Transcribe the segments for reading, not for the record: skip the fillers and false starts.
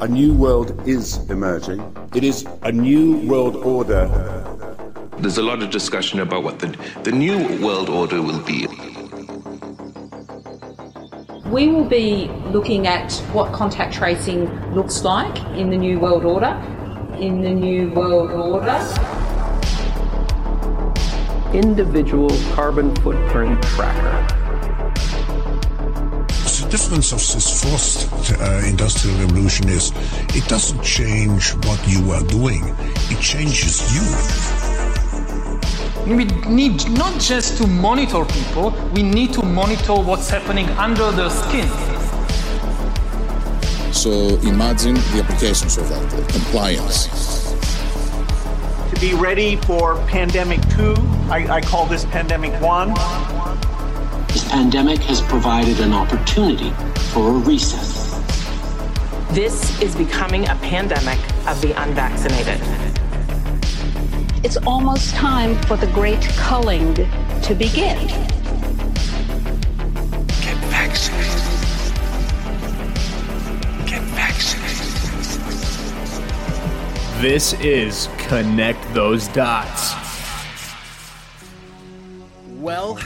A new world is emerging. It is a new world order. There's a lot of discussion about what the new world order will be. We will be looking at what contact tracing looks like in the new world order. In the new world order. Individual carbon footprint tracker. The difference of this fourth industrial revolution is it doesn't change what you are doing, it changes you. We need not just to monitor people, we need to monitor what's happening under their skin. So imagine the applications of that, compliance. To be ready for pandemic 2, I call this pandemic 1. This pandemic has provided an opportunity for a reset. This is becoming a pandemic of the unvaccinated. It's almost time for the great culling to begin. Get vaccinated. Get vaccinated. This is Connect Those Dots. Well,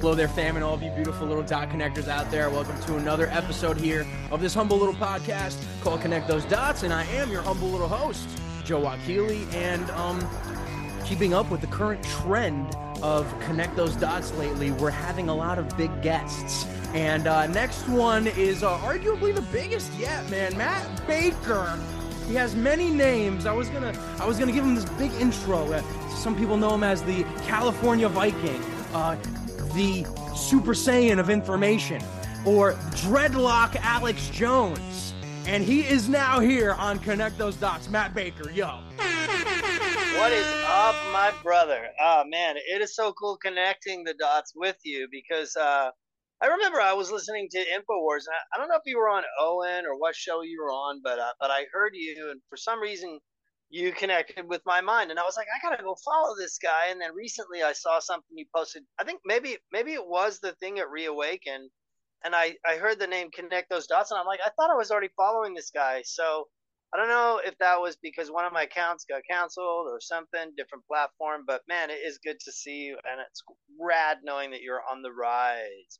hello there, fam, and all of you beautiful little dot connectors out there. Welcome to another episode here of this humble little podcast called Connect Those Dots, and I am your humble little host, Joe Wakili, and keeping up with the current trend of Connect Those Dots lately, we're having a lot of big guests, and next one is arguably the biggest yet, man, Matt Baker. He has many names. I was gonna give him this big intro. Some people know him as the California Viking. The Super Saiyan of information, or Dreadlock Alex Jones. And he is now here on Connect Those Dots. Matt Baker, yo. What is up, my brother? Oh, man, it is so cool connecting the dots with you because I remember I was listening to InfoWars, and I don't know if you were on Owen or what show you were on, but I heard you, and for some reason, you connected with my mind, and I was like, I gotta go follow this guy. And then recently I saw something you posted. I think maybe it was the thing at Reawaken, and I heard the name Connect Those Dots, and I'm like, I thought I was already following this guy. So I don't know if that was because one of my accounts got canceled or something, different platform, but man, it is good to see you, and it's rad knowing that you're on the rise.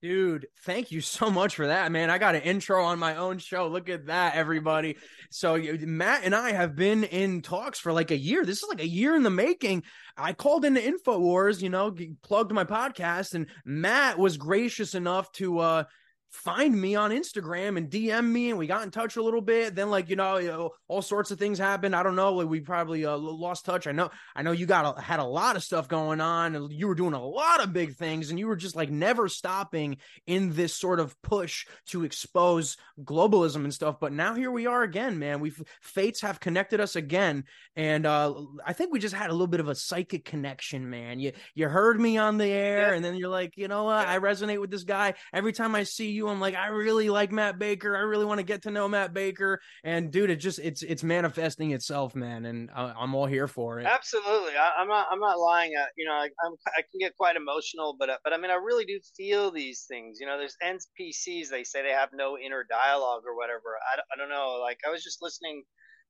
Dude, thank you so much for that, man. I got an intro on my own show. Look at that, everybody. So Matt and I have been in talks for like a year. This is like a year in the making. I called into InfoWars, you know, plugged my podcast, and Matt was gracious enough to find me on Instagram and DM me, and we got in touch a little bit. Then, like, you know all sorts of things happened. I don't know. We probably lost touch. I know you had a lot of stuff going on, and you were doing a lot of big things, and you were just like never stopping in this sort of push to expose globalism and stuff. But now here we are again, man. Fates have connected us again, and I think we just had a little bit of a psychic connection, man. You heard me on the air, and then you're like, you know what? I resonate with this guy. Every time I see you, I'm like, I really like Matt Baker. I really want to get to know Matt Baker. And dude, it's manifesting itself, man. And I'm all here for it. Absolutely. I'm not lying. I can get quite emotional, but I mean, I really do feel these things. You know, there's NPCs. They say they have no inner dialogue or whatever. I don't know. Like, I was just listening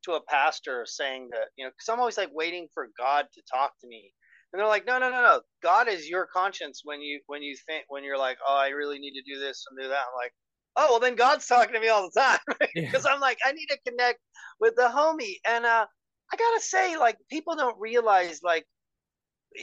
to a pastor saying that, you know, because I'm always like waiting for God to talk to me. And they're like, no. God is your conscience when you think, when you're like, oh, I really need to do this and do that. I'm like, oh, well, then God's talking to me all the time because I'm like, I need to connect with the homie. And I gotta say, like, people don't realize, like,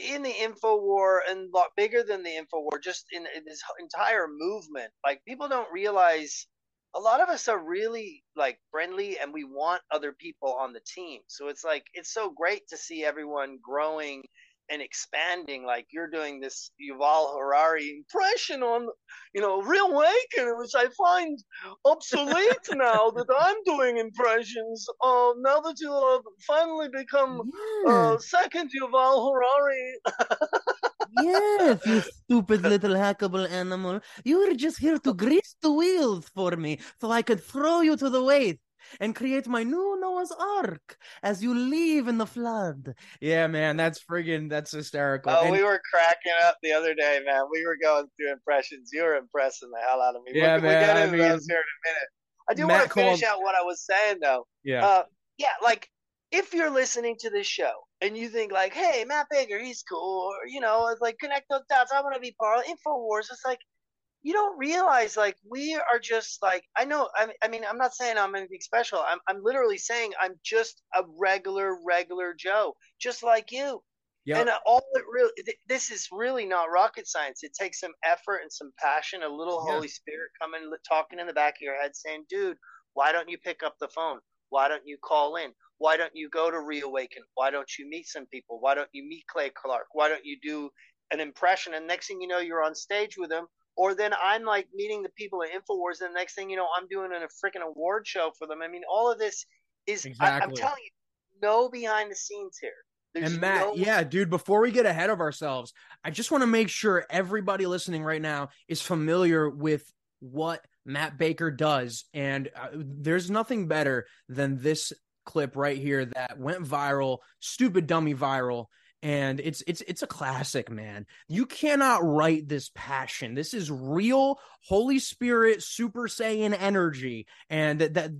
in the info war and a lot bigger than the info war, just in this entire movement, like, people don't realize a lot of us are really like friendly, and we want other people on the team. So it's like, it's so great to see everyone growing and expanding. Like, you're doing this Yuval Harari impression on, you know, Reawaken, which I find obsolete now that I'm doing impressions. Now that you have finally become second Yuval Harari. Yes, you stupid little hackable animal. You were just here to grease the wheels for me so I could throw you to the waste. and create my new Noah's Ark as you leave in the flood. Yeah, man, that's hysterical. Oh, and we were cracking up the other day, man. We were going through impressions. You were impressing the hell out of me. Yeah, what can man, we get into those here in a minute? I do want to finish out what I was saying, though. Yeah. Like, if you're listening to this show and you think, like, hey, Matt Baker, he's cool, or, you know, it's like, connect those dots, I want to be part of InfoWars. It's like, you don't realize, like, we are just, like, I know, I mean, I'm not saying I'm anything special. I'm literally saying I'm just a regular Joe, just like you. Yep. And all it really, this is really not rocket science. It takes some effort and some passion, a little Holy Spirit coming, talking in the back of your head saying, dude, why don't you pick up the phone? Why don't you call in? Why don't you go to Reawaken? Why don't you meet some people? Why don't you meet Clay Clark? Why don't you do an impression? And next thing you know, you're on stage with him. Or then I'm like meeting the people at InfoWars. And the next thing you know, I'm doing a freaking award show for them. I mean, all of this is, I'm telling you, no behind the scenes here. There's and Matt, dude, before we get ahead of ourselves, I just want to make sure everybody listening right now is familiar with what Matt Baker does. And there's nothing better than this clip right here that went viral, stupid dummy viral. And it's a classic, man. You cannot write this passion. This is real Holy Spirit, Super Saiyan energy. And that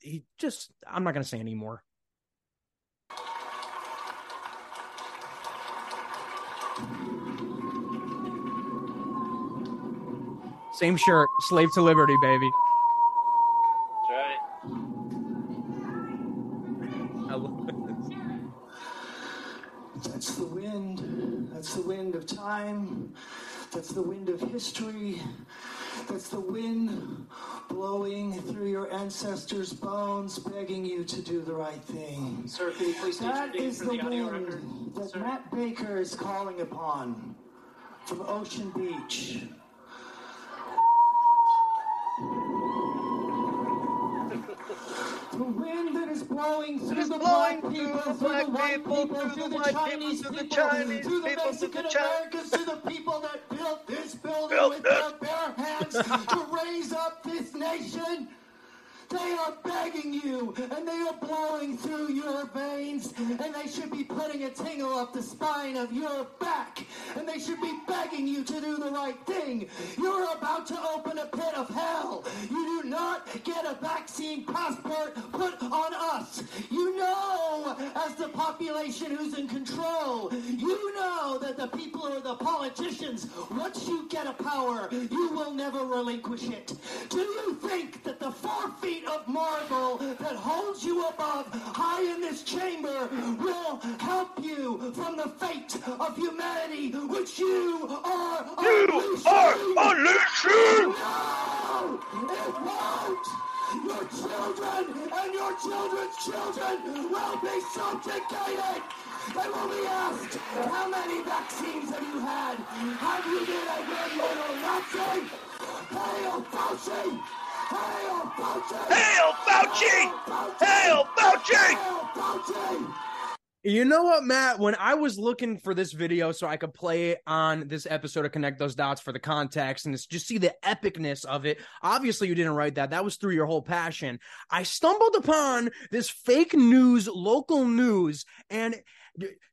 he just, I'm not going to say anymore. Same shirt, slave to liberty, baby. That's right. I love it. That's the wind. That's the wind of time. That's the wind of history. That's the wind blowing through your ancestors' bones, begging you to do the right thing. Sir, can you please that is the wind that Matt Baker is calling upon from Ocean Beach. The wind that is blowing through the black people, through the white people, through the Chinese people, through the Mexican Americans, through the people that built this building with their bare hands to raise up this nation. They are begging you, and they are blowing through your veins, and they should be putting a tingle up the spine of your back, and they should be begging you to do the right thing. You're about to open a pit of hell. You do not get a vaccine passport put on us. You know, as the population who's in control, you know that the people or the politicians, once you get a power, you will never relinquish it. Do you think that the 4 feet of marble that holds you above high in this chamber will help you from the fate of humanity, which you are unleashing. No, it won't. Your children and your children's children will be subjugated. They will be asked, how many vaccines have you had? Have you been a good little Nazi? Hail Fauci! Hail Fauci! Hail Fauci! Hail Fauci! You know what, Matt? When I was looking for this video so I could play it on this episode of Connect Those Dots for the context and just see the epicness of it, obviously you didn't write that. That was through your whole passion. I stumbled upon this fake news, local news, and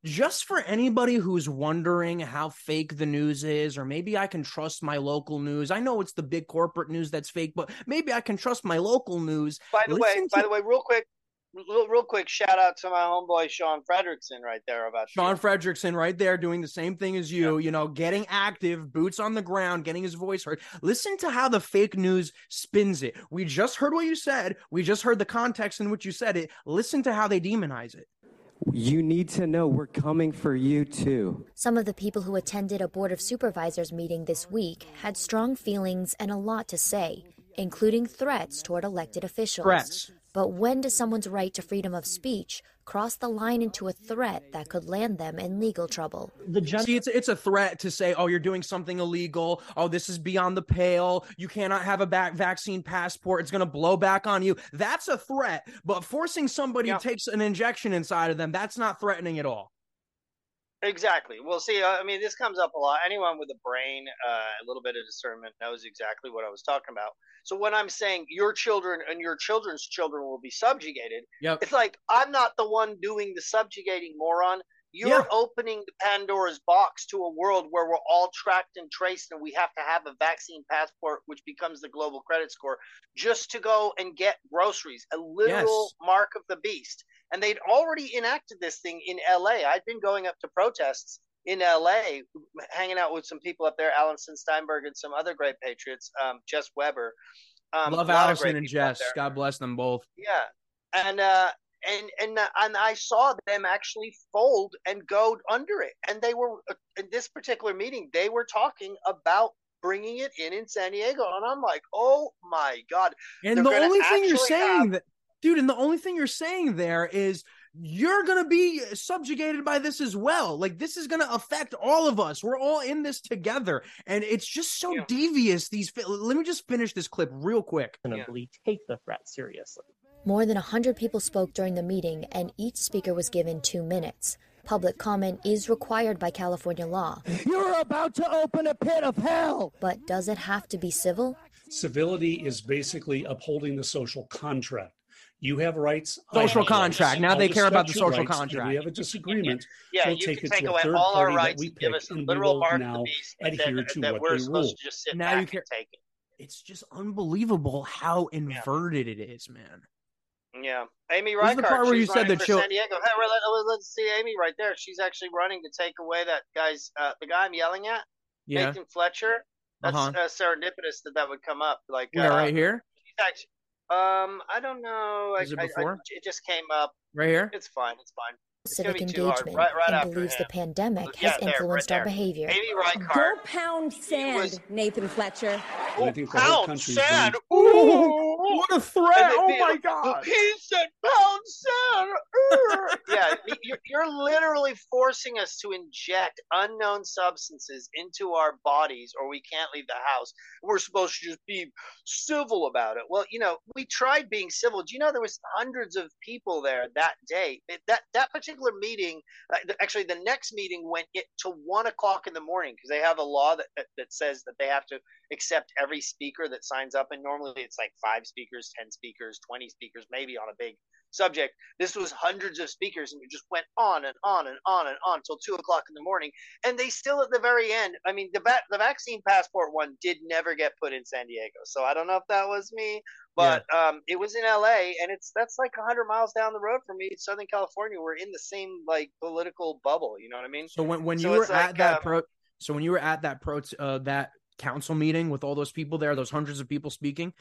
just for anybody who's wondering how fake the news is, or maybe I can trust my local news. I know it's the big corporate news that's fake, but maybe I can trust my local news. By the way, real quick, shout out to my homeboy Sean Fredrickson right there about Sean you. Fredrickson right there doing the same thing as you, you know, getting active, boots on the ground, getting his voice heard. Listen to how the fake news spins it. We just heard what you said. We just heard the context in which you said it. Listen to how they demonize it. You need to know we're coming for you, too. Some of the people who attended a Board of Supervisors meeting this week had strong feelings and a lot to say, including threats toward elected officials. But when does someone's right to freedom of speech cross the line into a threat that could land them in legal trouble? See, it's a threat to say, oh, you're doing something illegal. Oh, this is beyond the pale. You cannot have a vaccine passport. It's going to blow back on you. That's a threat. But forcing somebody who takes an injection inside of them, that's not threatening at all. Exactly. Well, see, I mean, this comes up a lot. Anyone with a brain, a little bit of discernment knows exactly what I was talking about. So when I'm saying your children and your children's children will be subjugated, yep. It's like, I'm not the one doing the subjugating, moron. You're yeah. opening the Pandora's box to a world where we're all tracked and traced, and we have to have a vaccine passport, which becomes the global credit score, just to go and get groceries, a literal yes. mark of the beast. And they'd already enacted this thing in L.A. I'd been going up to protests in L.A., hanging out with some people up there, Allison Steinberg and some other great patriots, Jess Weber. Love Allison and Jess. God bless them both. Yeah. And I saw them actually fold and go under it. And they were in this particular meeting, they were talking about bringing it in San Diego. And I'm like, oh my God. And the only thing you're saying that, dude, and the only thing you're saying there is you're going to be subjugated by this as well. Like, this is going to affect all of us. We're all in this together. And it's just so yeah. devious. Let me just finish this clip real quick. Yeah. Take the threat seriously. More than 100 people spoke during the meeting, and each speaker was given 2 minutes. Public comment is required by California law. You're about to open a pit of hell! But does it have to be civil? Civility is basically upholding the social contract. You have rights. Social contract. Now they care about the social contract. We have a disagreement. Yeah, you can take away all our rights, give us a literal mark of the beast, that we're supposed to just sit back and take it. It's just unbelievable how inverted it is, man. Yeah, Amy Reitkart. This is the part where you said that San Diego. Hey, let's see Amy right there. She's actually running to take away that guy's the guy I'm yelling at, yeah. Nathan Fletcher. That's serendipitous that would come up. Like right here. Actually, I don't know. Is it before? It just came up right here. It's fine. Civic engagement and believes the pandemic has influenced our behavior. Amy Reitkart. Go pound sand, Nathan Fletcher. Pound sand. Ooh, what a threat! Oh my God. He said pound sand. Yeah, you're literally forcing us to inject unknown substances into our bodies, or we can't leave the house. We're supposed to just be civil about it. Well, you know, we tried being civil. Do you know there was hundreds of people there that day? That particular meeting, actually the next meeting went to 1 o'clock in the morning, because they have a law that says that they have to accept every speaker that signs up, and normally it's like 5 speakers, 10 speakers, 20 speakers, maybe on a big subject. This was hundreds of speakers, and it just went on and on and on and on till 2 o'clock in the morning. And they still, at the very end, I mean, the vaccine passport one did never get put in San Diego, so I don't know if that was me, but it was in LA, and that's like 100 miles down the road from me, Southern California. We're in the same like political bubble, you know what I mean? So when you were at that council meeting with all those people there, those hundreds of people speaking,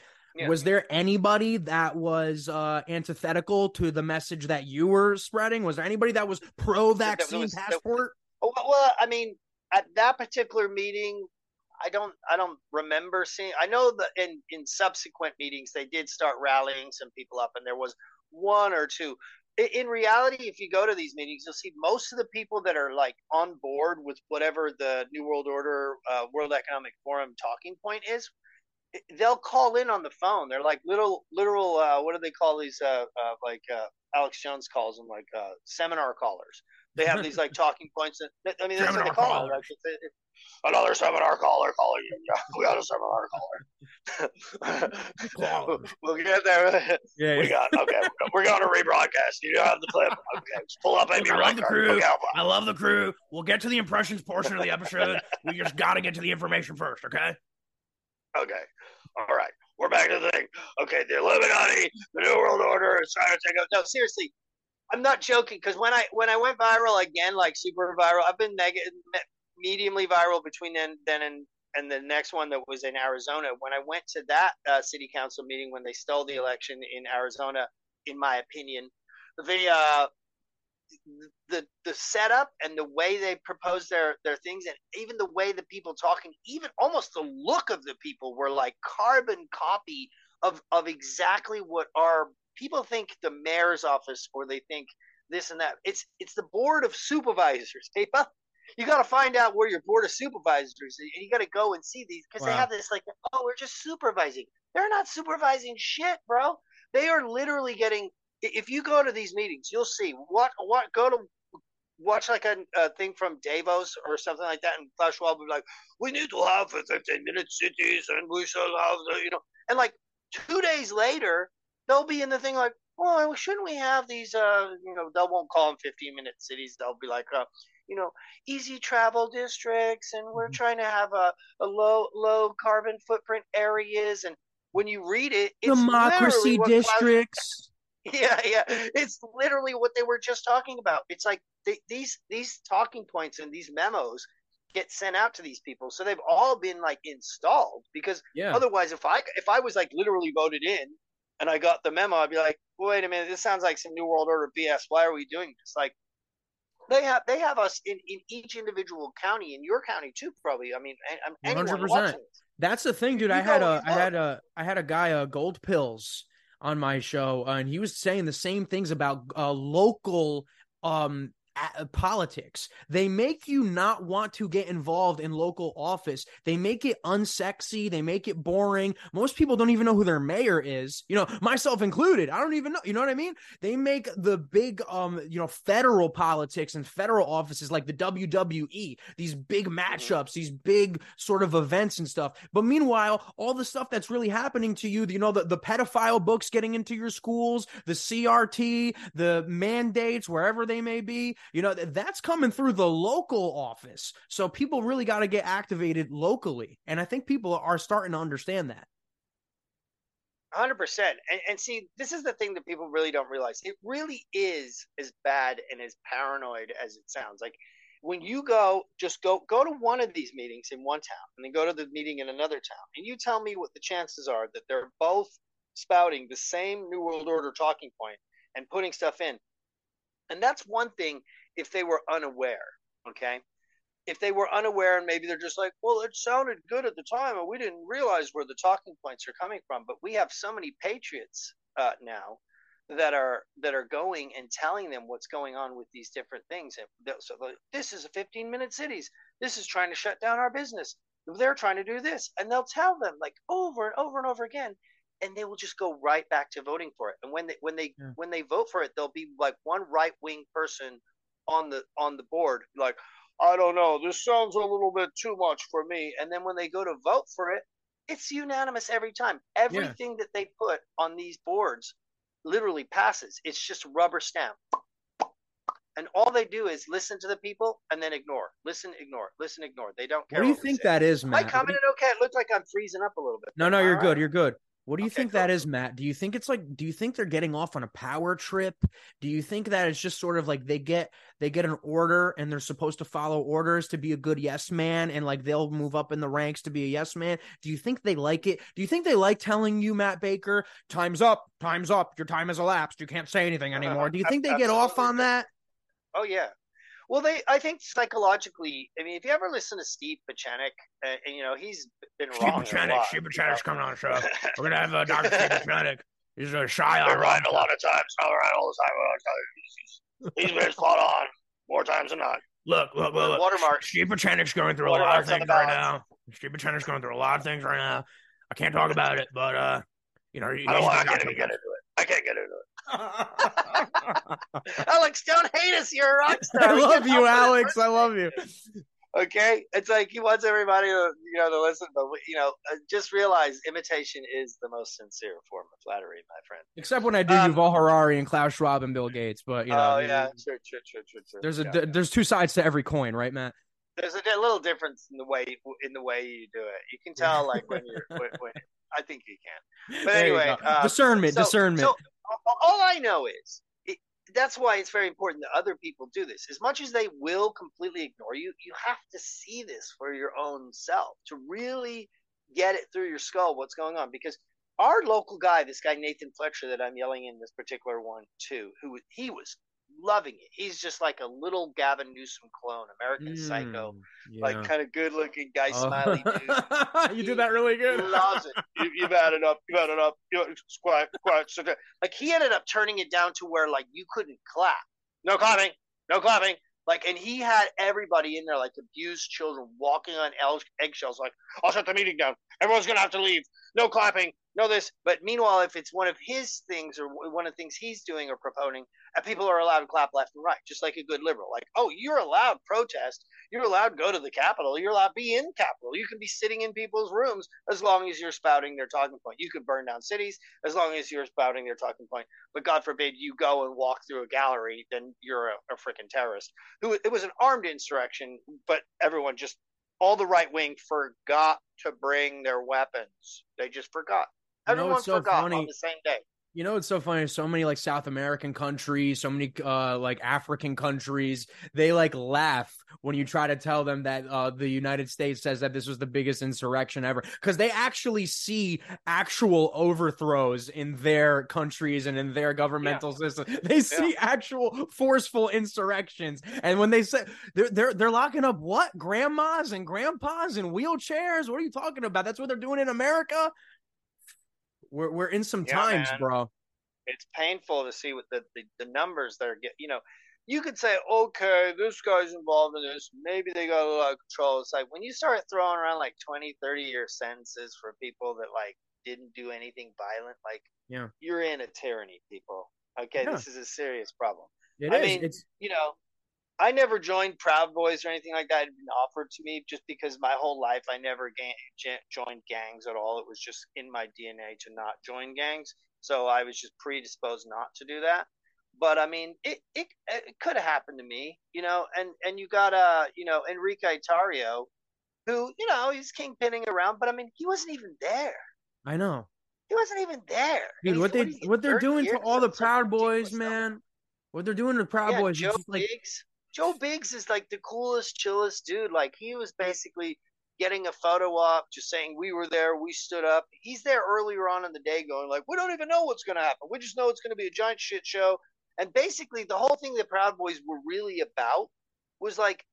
was there anybody that was antithetical to the message that you were spreading? Was there anybody that was pro-vaccine passport? Well, I mean, at that particular meeting, I don't remember seeing. I know that in subsequent meetings they did start rallying some people up, and there was one or two. In reality, if you go to these meetings, you'll see most of the people that are like on board with whatever the New World Order, World Economic Forum talking point is. They'll call in on the phone. They're like literal. What do they call these? Alex Jones calls them like seminar callers. They have these like talking points. I mean, that's what they call them. Right? Another seminar caller calling you. We got a seminar caller. We'll get there. Yeah. We're going to rebroadcast. You don't have the clip. Okay, pull up Amy Reitkart. Okay, I love the crew. We'll get to the impressions portion of the episode. We just got to get to the information first, okay? Okay. All right. We're back to the thing. Okay, the Illuminati, the New World Order is trying to take out. No, seriously. I'm not joking, because when I went viral again, like super viral, I've been mediumly viral between then and the next one that was in Arizona. When I went to that city council meeting when they stole the election in Arizona, in my opinion, the setup and the way they proposed their things, and even the way the people talking, even almost the look of the people, were like carbon copy of exactly what our people think the mayor's office, or they think this and that. It's the board of supervisors, people. You got to find out where your board of supervisors is, and you got to go and see these, because they have this like, oh, we're just supervising. They're not supervising shit, bro. They are literally getting – if you go to these meetings, you'll see what – go to watch like a thing from Davos or something like that, and Klaus Schwab would be like, we need to have 15-minute cities, and we shall have the, you know. And like 2 days later, they'll be in the thing like, oh, shouldn't we have these, you know, they won't call them 15-minute cities. They'll be like, you know, easy travel districts, and we're trying to have a low carbon footprint areas. And when you read it, it's democracy districts. Yeah, it's literally what they were just talking about. It's like these talking points and these memos get sent out to these people, so they've all been like installed. Because otherwise, if I was like literally voted in and I got the memo, I'd be like, wait a minute, this sounds like some New World Order BS. Why are we doing this? Like they have us in each individual county, in your county too, probably. I mean, 100%. That's the thing, dude. I had a guy, Gold Pills, on my show, and he was saying the same things about local politics. They make you not want to get involved in local office. They make it unsexy. They make it boring. Most people don't even know who their mayor is, you know, myself included. I don't even know. You know what I mean? They make the big, you know, federal politics and federal offices like the WWE, these big matchups, these big sort of events and stuff. But meanwhile, all the stuff that's really happening to you, you know, the pedophile books getting into your schools, the CRT, the mandates, wherever they may be, you know, that's coming through the local office. So people really got to get activated locally. And I think people are starting to understand that. 100%. And see, this is the thing that people really don't realize. It really is as bad and as paranoid as it sounds. Like when you go to one of these meetings in one town and then go to the meeting in another town, and you tell me what the chances are that they're both spouting the same New World Order talking point and putting stuff in. And that's one thing if they were unaware, okay? If they were unaware and maybe they're just like, well, it sounded good at the time and we didn't realize where the talking points are coming from. But we have so many patriots now that are going and telling them what's going on with these different things. And so this is a 15-minute cities. This is trying to shut down our business. They're trying to do this. And they'll tell them like over and over and over again. And they will just go right back to voting for it. And when they vote for it, there'll be like one right wing person on the board, like, I don't know, this sounds a little bit too much for me. And then when they go to vote for it, it's unanimous every time. Everything that they put on these boards literally passes. It's just rubber stamp. And all they do is listen to the people and then ignore. Listen, ignore. Listen, ignore. They don't care. What do you think that is, Matt? Am I commenting okay? It looks like I'm freezing up a little bit. No, you're good. You're good. What do you think that is, Matt? Do you think it's like, do you think they're getting off on a power trip? Do you think that it's just sort of like they get an order and they're supposed to follow orders to be a good yes man, and like they'll move up in the ranks to be a yes man? Do you think they like it? Do you think they like telling you, Matt Baker, time's up, your time has elapsed, you can't say anything anymore? Do you think they get off on that? Oh, yeah. Well, I think psychologically, I mean, if you ever listen to Steve Pieczenik, and you know, he's been wrong. Steve Pieczenik's coming on the show. We're going to have Dr. Steve Pieczenik. He's a shy on right a lot of times. All right, all the time. He's been spot on more times than not. Look. Watermark. Steve Pieczenik's going through a lot of things right now. Steve Pieczenik's going through a lot of things right now. I can't talk about it, but, you know, I can't get into it. Alex, don't hate us. You're a rock star. I love you, Alex. I love you. Okay, it's like he wants everybody to, you know, to listen, but you know, just realize imitation is the most sincere form of flattery, my friend. Except when I do Yuval Harari and Klaus Schwab and Bill Gates, but you know. Oh yeah, sure. There's two sides to every coin, right, Matt? There's a little difference in the way you do it. You can tell, like when you're. when I think you can. But anyway, discernment. So, all I know is that's why it's very important that other people do this. As much as they will completely ignore you, you have to see this for your own self to really get it through your skull what's going on. Because our local guy, this guy Nathan Fletcher that I'm yelling in this particular one too, who he was loving it. He's just like a little Gavin Newsom clone, American Psycho, like kind of good-looking guy, smiley dude. You did that really good. Loves it. You've added up. It's quiet. So like he ended up turning it down to where like you couldn't clap. No clapping. Like, and he had everybody in there, like abused children walking on eggshells. Like, I'll shut the meeting down. Everyone's gonna have to leave. no clapping, no this. But meanwhile, if it's one of his things or one of the things he's doing or proponing, people are allowed to clap left and right, just like a good liberal. Like, oh, you're allowed protest. You're allowed to go to the Capitol. You're allowed to be in Capitol. You can be sitting in people's rooms as long as you're spouting their talking point. You can burn down cities as long as you're spouting their talking point. But God forbid you go and walk through a gallery, then you're a freaking terrorist. Who it was an armed insurrection, but everyone just – all the right wing forgot to bring their weapons. They just forgot. Everyone forgot on the same day. You know, it's so funny. So many like South American countries, so many like African countries, they like laugh when you try to tell them that the United States says that this was the biggest insurrection ever, because they actually see actual overthrows in their countries and in their governmental system. They see actual forceful insurrections. And when they say they're locking up what? Grandmas and grandpas in wheelchairs? What are you talking about? That's what they're doing in America. We're in some times, man. Bro. It's painful to see what the numbers they're getting. You know, you could say, okay, this guy's involved in this. Maybe they got a lot of control. It's like when you start throwing around like 20, 30-year sentences for people that like didn't do anything violent. Like, you're in a tyranny, people. Okay, this is a serious problem. I mean, you know, I never joined Proud Boys or anything like that. It had been offered to me just because my whole life I never joined gangs at all. It was just in my DNA to not join gangs. So I was just predisposed not to do that. But, I mean, it could have happened to me, you know. And you got, you know, Enrique Tarrio, who, you know, he's kingpinning around. But, I mean, he wasn't even there. I know. He wasn't even there. Dude, what they're doing to all the Proud Boys, man. What they're doing to Proud Boys. Joe Biggs. Joe Biggs is like the coolest, chillest dude. Like he was basically getting a photo op, just saying we were there, we stood up. He's there earlier on in the day going like, we don't even know what's going to happen. We just know it's going to be a giant shit show. And basically the whole thing the Proud Boys were really about was like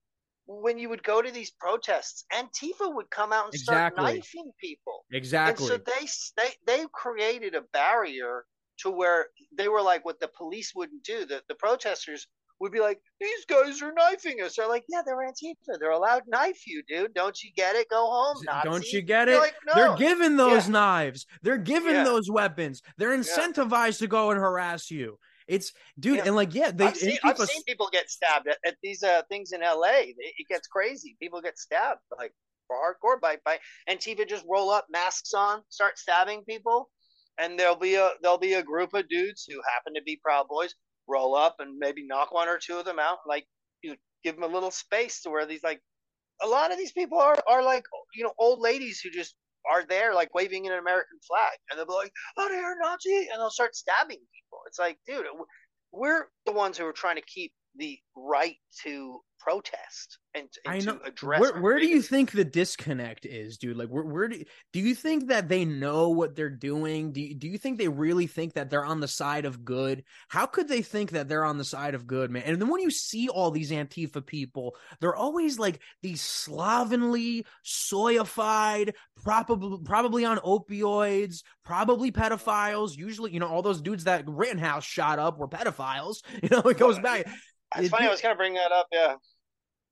when you would go to these protests, Antifa would come out and start knifing people. Exactly. And so they created a barrier to where they were like what the police wouldn't do. The protesters would be like, these guys are knifing us. They're like, yeah, they're Antifa. They're allowed to knife you, dude. Don't you get it? Go home, Nazi. Don't you get it? Like, no. They're given those knives. They're given those weapons. They're incentivized to go and harass you. It's dude. And like, I've seen people get stabbed at these things in LA. It gets crazy. People get stabbed like hardcore by Antifa. Just roll up, masks on, start stabbing people. And there'll be a group of dudes who happen to be Proud Boys. Roll up and maybe knock one or two of them out. Like, you give them a little space to where these, like, a lot of these people are like, you know, old ladies who just are there, like, waving an American flag. And they'll be like, oh, they're Nazi. And they'll start stabbing people. It's like, dude, we're the ones who are trying to keep the right to protest and to address. Where do you think the disconnect is, dude? Like, where do you think that they know what they're doing? Do you think they really think that they're on the side of good? How could they think that they're on the side of good, man? And then when you see all these Antifa people, they're always like these slovenly, soyified, probably on opioids, probably pedophiles. Usually, you know, all those dudes that Rittenhouse shot up were pedophiles. You know, it goes back. It's funny, I was going to bring that up,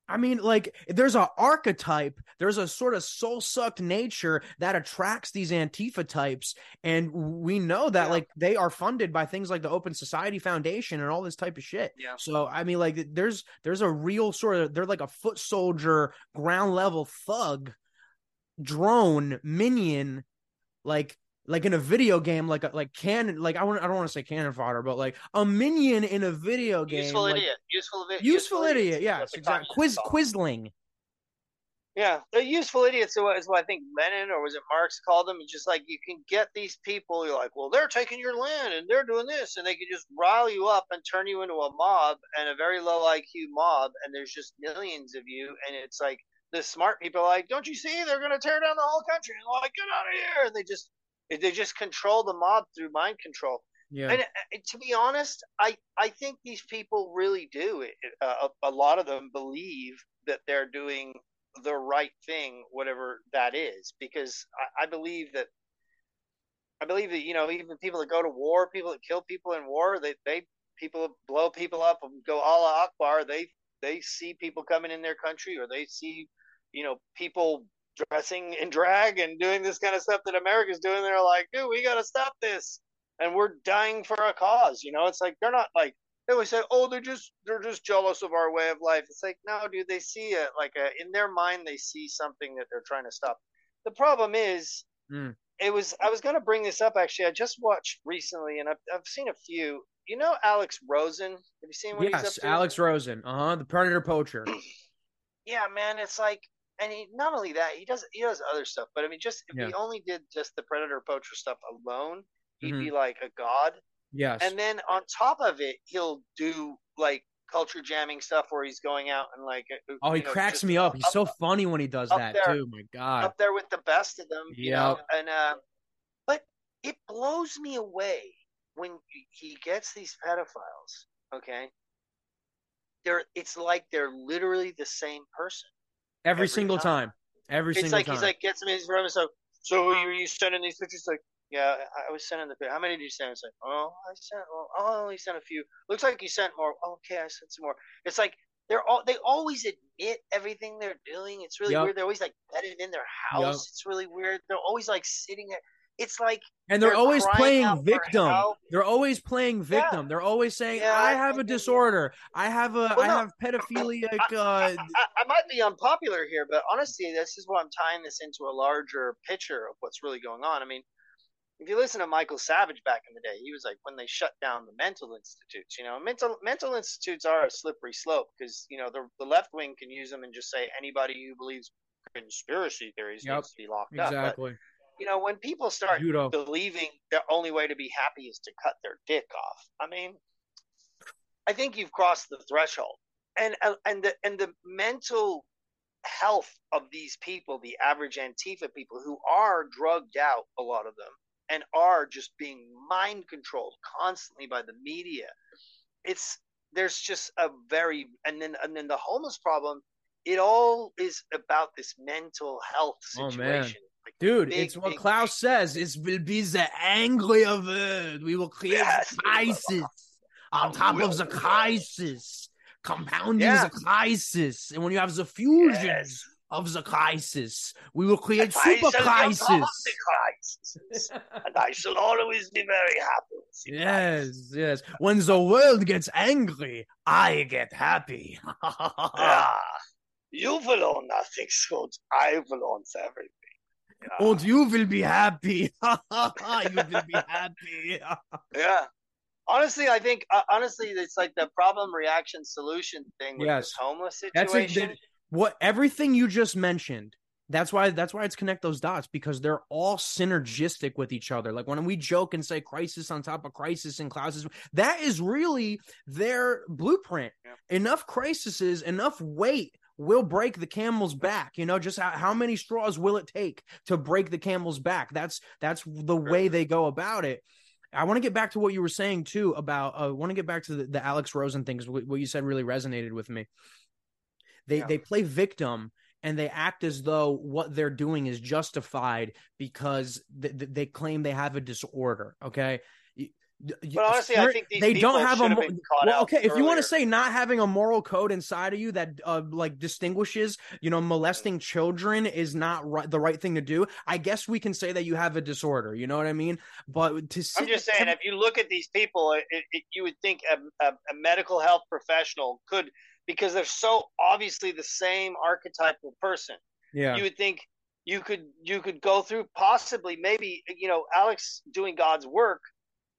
I mean, like, there's an archetype, there's a sort of soul-sucked nature that attracts these Antifa types, and we know that, like, they are funded by things like the Open Society Foundation and all this type of shit. Yeah. So, I mean, like, there's a real sort of, they're like a foot soldier, ground-level thug, drone, minion, like in a video game, I don't want to say cannon fodder, but like a minion in a video game. Useful idiot. Yes, exactly. Quisling. Yeah, the useful idiots is what I think Lenin or was it Marx called them. It's just like you can get these people. You're like, well, they're taking your land and they're doing this, and they can just rile you up and turn you into a mob and a very low IQ mob. And there's just millions of you, and it's like the smart people are like, don't you see? They're going to tear down the whole country. And like, get out of here! And they just control the mob through mind control. Yeah. And to be honest, I think these people really do. A lot of them believe that they're doing the right thing, whatever that is, because I believe that, you know, even people that go to war, people that kill people in war, people blow people up and go Allah Akbar. They see people coming in their country, or they see, you know, people dressing in drag and doing this kind of stuff that America's doing. They're like, dude, we got to stop this. And we're dying for our cause. You know, it's like, they're not like, they always say, oh, they're just jealous of our way of life. It's like, no, dude, they see it like in their mind, they see something that they're trying to stop. The problem is I was going to bring this up. Actually, I just watched recently and I've seen a few, you know, Alex Rosen, have you seen what he's up to? Alex Rosen. The Predator Poacher. Yeah, man. It's like, and he, not only that, he does other stuff, but I mean, just if he only did just the Predator Poacher stuff alone, he'd be like a god. Yes. And then on top of it, he'll do like culture jamming stuff where he's going out and like, he cracks me up. He's so funny when he does that too. My God. Up there with the best of them. Yeah. You know? And, but it blows me away when he gets these pedophiles. Okay. It's like they're literally the same person. Every single time. It's like, he's like, gets him in his room and stuff. So are you sending these pictures? Like, yeah, I was sending the picture. How many did you send? It's like, I only sent a few. Looks like you sent more. Okay, I sent some more. It's like, they always admit everything they're doing. It's really weird. They're always like bedded in their house. Yep. It's really weird. They're always like sitting there. It's like, and they're always playing victim. They're always playing victim. Yeah. They're always saying, "I have a disorder. I have pedophilic." I might be unpopular here, but honestly, this is why I'm tying this into a larger picture of what's really going on. I mean, if you listen to Michael Savage back in the day, he was like, when they shut down the mental institutes. You know, mental institutes are a slippery slope because you know the left wing can use them and just say anybody who believes conspiracy theories needs to be locked up. Exactly. You know, when people start believing the only way to be happy is to cut their dick off, I mean, I think you've crossed the threshold. And the mental health of these people, the average Antifa people who are drugged out, a lot of them, and are just being mind controlled constantly by the media. And then the homeless problem. It all is about this mental health situation. Oh, man. Like, dude, it's what Klaus says. It's will be the angry of it. We will create crisis on top of the crisis, compounding the crisis. And when you have the fusions of the crisis, we will create super crisis. And I shall always be very happy. Yes. When the world gets angry, I get happy. You will own nothing, Scott. I will own everything. And you will be happy. Yeah. Honestly, I think it's like the problem reaction solution thing with this homeless situation. Everything you just mentioned. That's why it's connect those dots, because they're all synergistic with each other. Like when we joke and say crisis on top of crisis and clouds, that is really their blueprint. Yeah. Enough crises, enough weight will break the camel's back. You know, just how many straws will it take to break the camel's back? That's the way they go about it. I want to get back to what you were saying too about I want to get back to the Alex Rosen thing, because what you said really resonated with me. They play victim and they act as though what they're doing is justified because they claim they have a disorder. Okay. But honestly, I think they don't have a if you want to say not having a moral code inside of you that like distinguishes, you know, molesting children is not the right thing to do, I guess we can say that you have a disorder. You know what I mean? But I'm just saying, if you look at these people, you would think a medical health professional could, because they're so obviously the same archetypal person. Yeah, you would think you could go through possibly maybe, you know, Alex doing God's work,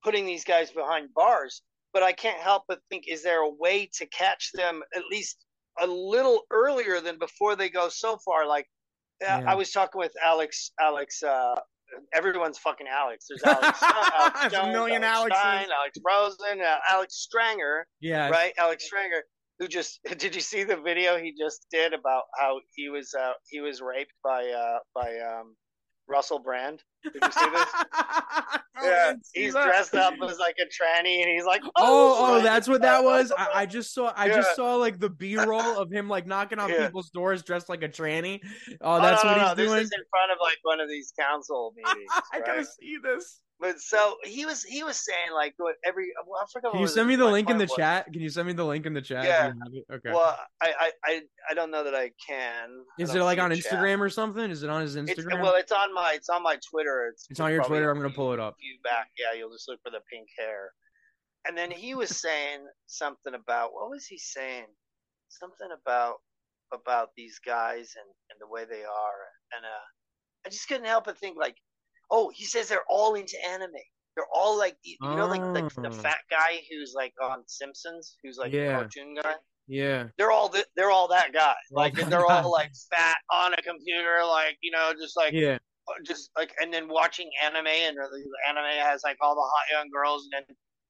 putting these guys behind bars, but I can't help but think, is there a way to catch them at least a little earlier than before they go so far? Like I was talking with Alex, everyone's fucking Alex. There's Alex, Alex Jones, a million Alex Stein, Alex Rosen, Alex Stranger, right? Alex Stranger, who just, did you see the video he just did about how he was raped by Russell Brand? Did you see this? Yeah, he's dressed up as like a tranny, and he's like, "Oh, that's what that was." I just saw like the B-roll of him like knocking on people's doors dressed like a tranny. Oh, that's what he's doing. This is in front of like one of these council meetings. I gotta see this. But so he was saying like every well, I forgot. Can you send me the link in the chat? Can you send me the link in the chat? Yeah. Okay. Well, I don't know that I can. Is it like on Instagram or something? Is it on his Instagram? It's on my Twitter. It's on your Twitter. I'm gonna pull it up. You back? Yeah, you'll just look for the pink hair. And then he was saying something about what was he saying? Something about these guys and the way they are. And I just couldn't help but think like. Oh, he says they're all into anime. They're all like, you know, like the fat guy who's like on Simpsons, who's like a cartoon guy. Yeah, they're all that guy. Like they're all like fat on a computer, like you know, just like and then watching anime, and the anime has like all the hot young girls, and then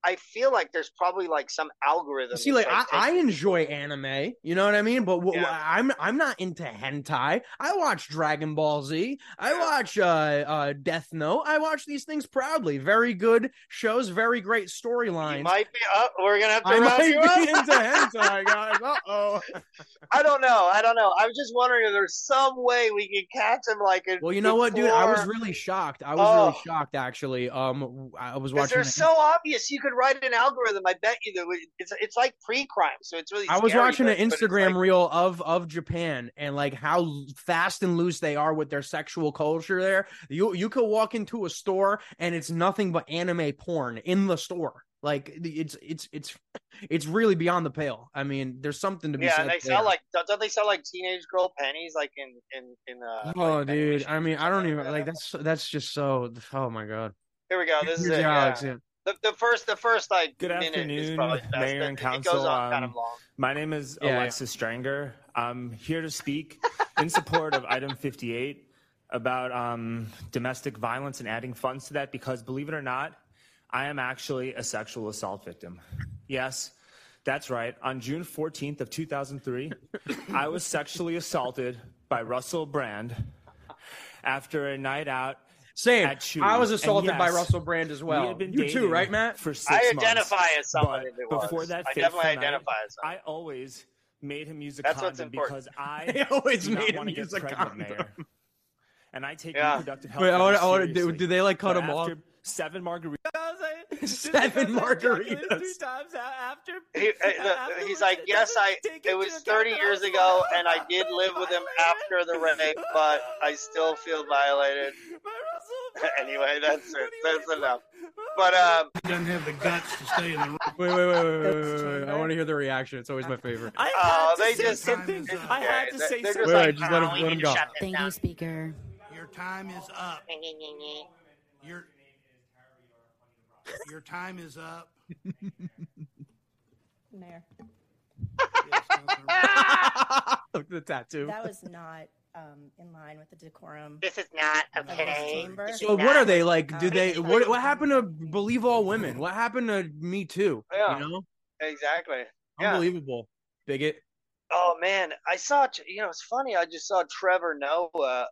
I feel like there's probably like some algorithm. See, like I enjoy anime, you know what I mean? But I'm not into hentai. I watch Dragon Ball Z. I watch Death Note. I watch these things proudly. Very good shows. Very great storylines. You might be up. We're gonna have to into hentai, guys. Uh-oh. I don't know. I was just wondering if there's some way we could catch him. Well, you know what, dude? I was really shocked. Really shocked, actually. I was watching. They're so obvious. You could write an algorithm. I bet you that it's like pre-crime, so it's really. I was watching an Instagram reel of Japan and like how fast and loose they are with their sexual culture there. You could walk into a store and it's nothing but anime porn in the store. Like it's really beyond the pale. I mean, there's something to be said. Yeah, they sell like don't they sell like teenage girl panties like in oh, like, dude. I mean, I don't even like that's just so. Oh my god. Here we go. This is it. Alex, yeah. The first like good afternoon, is probably best. Mayor and Council. It goes on kind of long. My name is Alex Stranger. I'm here to speak in support of Item 58 about domestic violence and adding funds to that because, believe it or not, I am actually a sexual assault victim. Yes, that's right. On June 14th of 2003, I was sexually assaulted by Russell Brand after a night out. Same. I was assaulted by Russell Brand as well. You too, right, Matt? For 6 months. I identify as someone. Before that, I definitely identify as someone. I always made him use a condom because I always made him use a condom. And I take reproductive health. Wait, do they like cut him off? 7 margaritas. Three times after. He's like, yes, it was 30 years ago, and I did live with him after the rape, but I still feel violated. Anyway, that's it. That's enough. But he doesn't have the guts to stay in the room. Wait. I want to hear the reaction. It's always my favorite. I had to say something. Wait, just let him go. Thank you, speaker. Your time is up. Your time is up. Mayor. Look at the tattoo. That was not in line with the decorum. This is not okay. So what are they like? Do they? What happened to Believe All Women? What happened to Me Too? Yeah, you know? Exactly. Unbelievable, bigot. Oh man, I saw. You know, it's funny. I just saw Trevor Noah,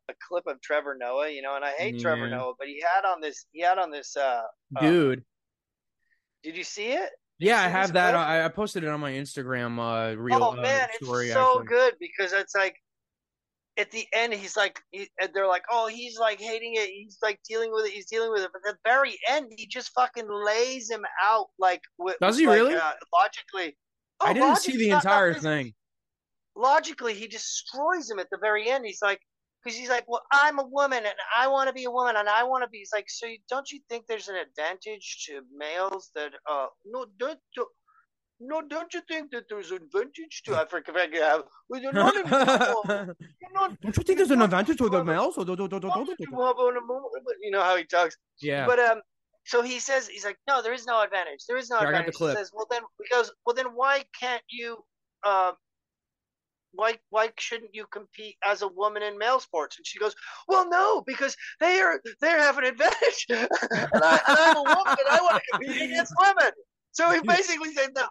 a clip of Trevor Noah. You know, and I hate Trevor Noah, but he had on this. Dude, did you see it? Yeah, I have that. I posted it on my Instagram reel. Oh man, story, it's so good because it's like at the end he's like, they're like, oh, he's like hating it. He's like dealing with it. But at the very end, he just fucking lays him out. Like, does he really? Logically, I didn't see the entire thing. Logically, he destroys him at the very end. He's like, because he's like, well, I'm a woman and I want to be a woman and I want to be. He's like, so don't you think there's an advantage to males that don't you think that there's an advantage to Africa? Don't you think there's an advantage to the males? You know how he talks. Yeah. But so he says, he's like, no, there is no advantage. There is no advantage. I got the clip. He says, well then, why can't you? Why shouldn't you compete as a woman in male sports? And she goes, well, no, because they have an advantage, and I'm a woman, and I want to compete against women. So he basically said, no,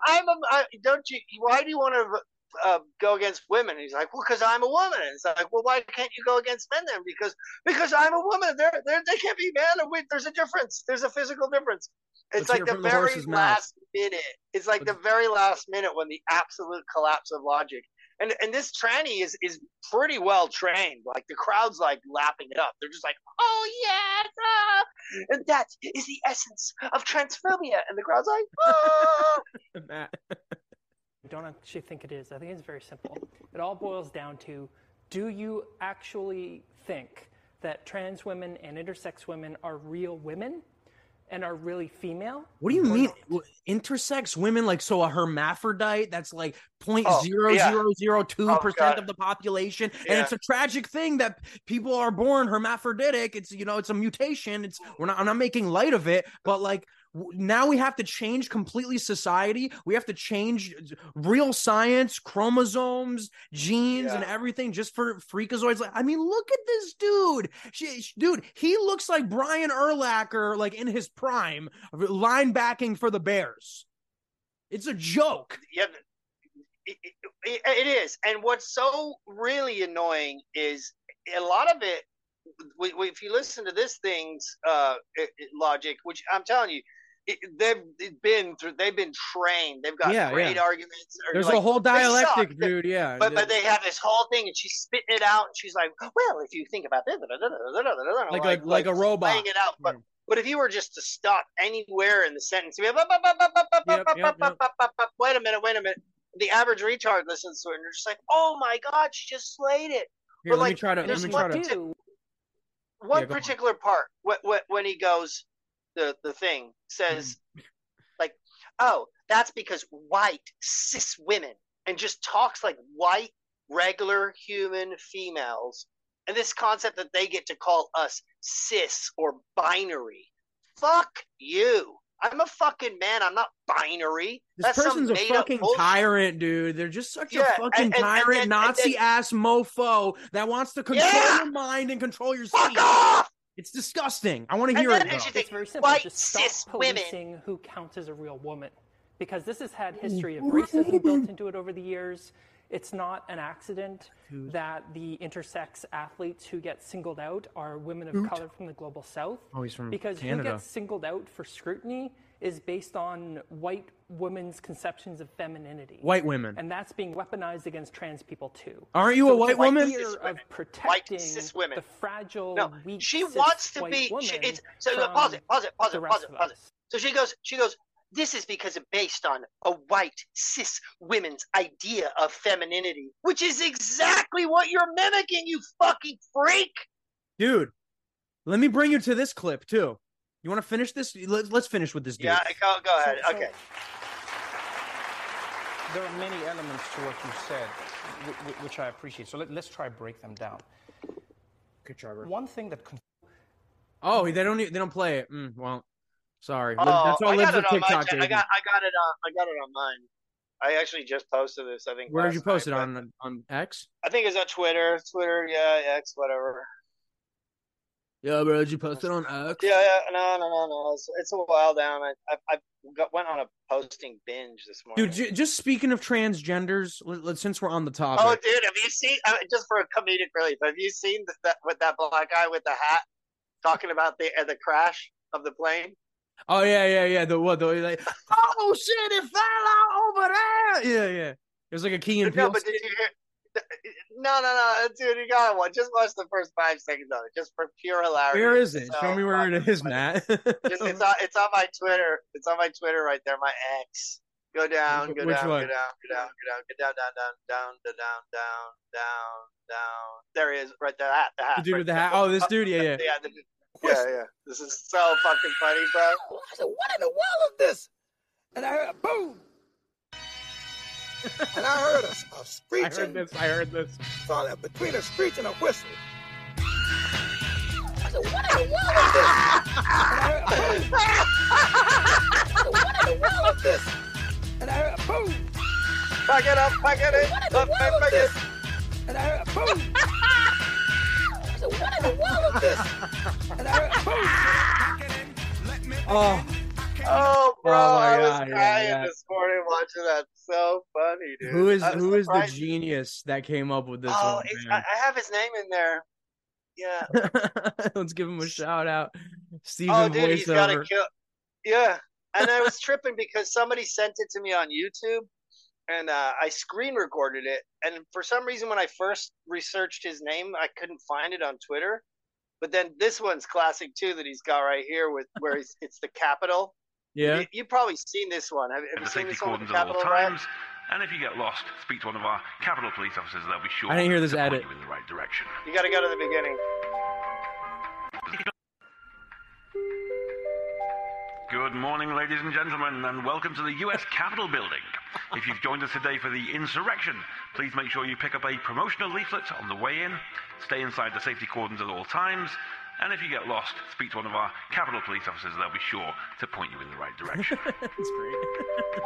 why do you want to go against women? And he's like, well, because I'm a woman. And it's like, well, why can't you go against men then? Because I'm a woman. They can't be men. There's a difference. There's a physical difference. It's like the very last minute. It's like the very last minute when the absolute collapse of logic. And this tranny is pretty well trained. Like, the crowd's like lapping it up. They're just like, oh, yes. Ah! And that is the essence of transphobia. And the crowd's like, oh. Matt. I don't actually think it is. I think it's very simple. It all boils down to, do you actually think that trans women and intersex women are real women and are really female? What do you mean intersex women? Like, so a hermaphrodite, that's like 0.0002% of the population. Yeah. And it's a tragic thing that people are born hermaphroditic. It's, you know, it's a mutation. It's, I'm not making light of it, but like, now we have to change completely society. We have to change real science, chromosomes, genes, and everything just for freakazoids. Like, I mean, look at this dude. Dude, he looks like Brian Urlacher, like in his prime, linebacking for the Bears. It's a joke. Yeah, it is. And what's so really annoying is a lot of it. If you listen to this thing's logic, which I'm telling you. They've been trained. They've got great arguments. There's like, a whole dialectic, dude. Yeah, but they have this whole thing, and she's spitting it out. And she's like, "Well, if you think about this, like a robot, playing it out." But if you were just to stop anywhere in the sentence, you'd be like, wait a minute. The average retard listens to it, and they're just like, "Oh my god, she just slayed it." Here, let me try to. One particular part, when he goes. The thing says, like, oh, that's because white cis women, and just talks like white regular human females, and this concept that they get to call us cis or binary. Fuck you. I'm a fucking man. I'm not binary. This person's a fucking tyrant, dude. They're just such a fucking tyrant, Nazi-ass mofo that wants to control your mind and control your speech. Fuck off! It's disgusting. I want to hear it. It's very simple. Just stop policing women. Who counts as a real woman, because this has had history of racism built into it over the years. It's not an accident that the intersex athletes who get singled out are women of color from the global south. Oh, he's from Canada. Who gets singled out for scrutiny is based on white women's conceptions of femininity. White women. And that's being weaponized against trans people, too. Aren't you a white woman? Of protecting white cis women. The fragile, weak, she wants to be. Pause it. So she goes, this is because it's based on a white cis women's idea of femininity, which is exactly what you're mimicking, you fucking freak. Dude, let me bring you to this clip, too. You want to finish this? Let's finish with this dude. Yeah, go ahead. Okay. There are many elements to what you said, which I appreciate. So let's try to break them down. Good, Trevor. One thing that... They don't play it. Well, sorry. That's all lives on TikTok. I got it on mine. I actually just posted this, I think. Where did you post it? On X? I think it's on Twitter. X, whatever. Yeah, bro, did you post it on X? No. It's a while down. I went on a posting binge this morning. Dude, just speaking of transgenders, since we're on the topic. Oh, dude, have you seen, just for a comedic relief, have you seen that with that black guy with the hat talking about the crash of the plane? Oh, yeah. Like, oh, shit, it fell out over there. Yeah. It was like a Key and Peele. No, but did you hear? No, dude, you gotta watch. Just watch the first 5 seconds of it, just for pure hilarity. Where is it? Show me where it is, Matt. It's on my Twitter. It's on my Twitter right there, my X. Go down. There he is, right there. The hat. The dude with the hat. Oh, this dude. Yeah. This is so fucking funny, bro. I said, what in the world is this? And I heard a boom. And I heard a screeching. I heard this. Saw that between a screech and a whistle. I said, what in the world is this? And I heard a boom. Pack it up, pack it in. What in the world is this? And I heard a boom. I said, what in the world is this? And I heard a boom. Pack it in. Let me in. Oh, bro, I was crying this morning watching that. So funny, dude. Who is the genius that came up with this one? I have his name in there. Yeah. Let's give him a shout out. Steven Voiceover. Oh, dude, he's got to kill. Yeah. And I was tripping because somebody sent it to me on YouTube. and I screen recorded it. And for some reason, when I first researched his name, I couldn't find it on Twitter. But then this one's classic too that he's got right here with where he's, it's the Capitol. Yeah, you've probably seen this one. Have you seen this one with the Capitol times? And if you get lost, speak to one of our Capitol police officers. They'll be sure to point you in the right direction. You got to go to the beginning. Good morning, ladies and gentlemen, and welcome to the U.S. Capitol building. If you've joined us today for the insurrection, please make sure you pick up a promotional leaflet on the way in. Stay inside the safety cordons at all times. And if you get lost, speak to one of our Capitol police officers. They'll be sure to point you in the right direction. That's great.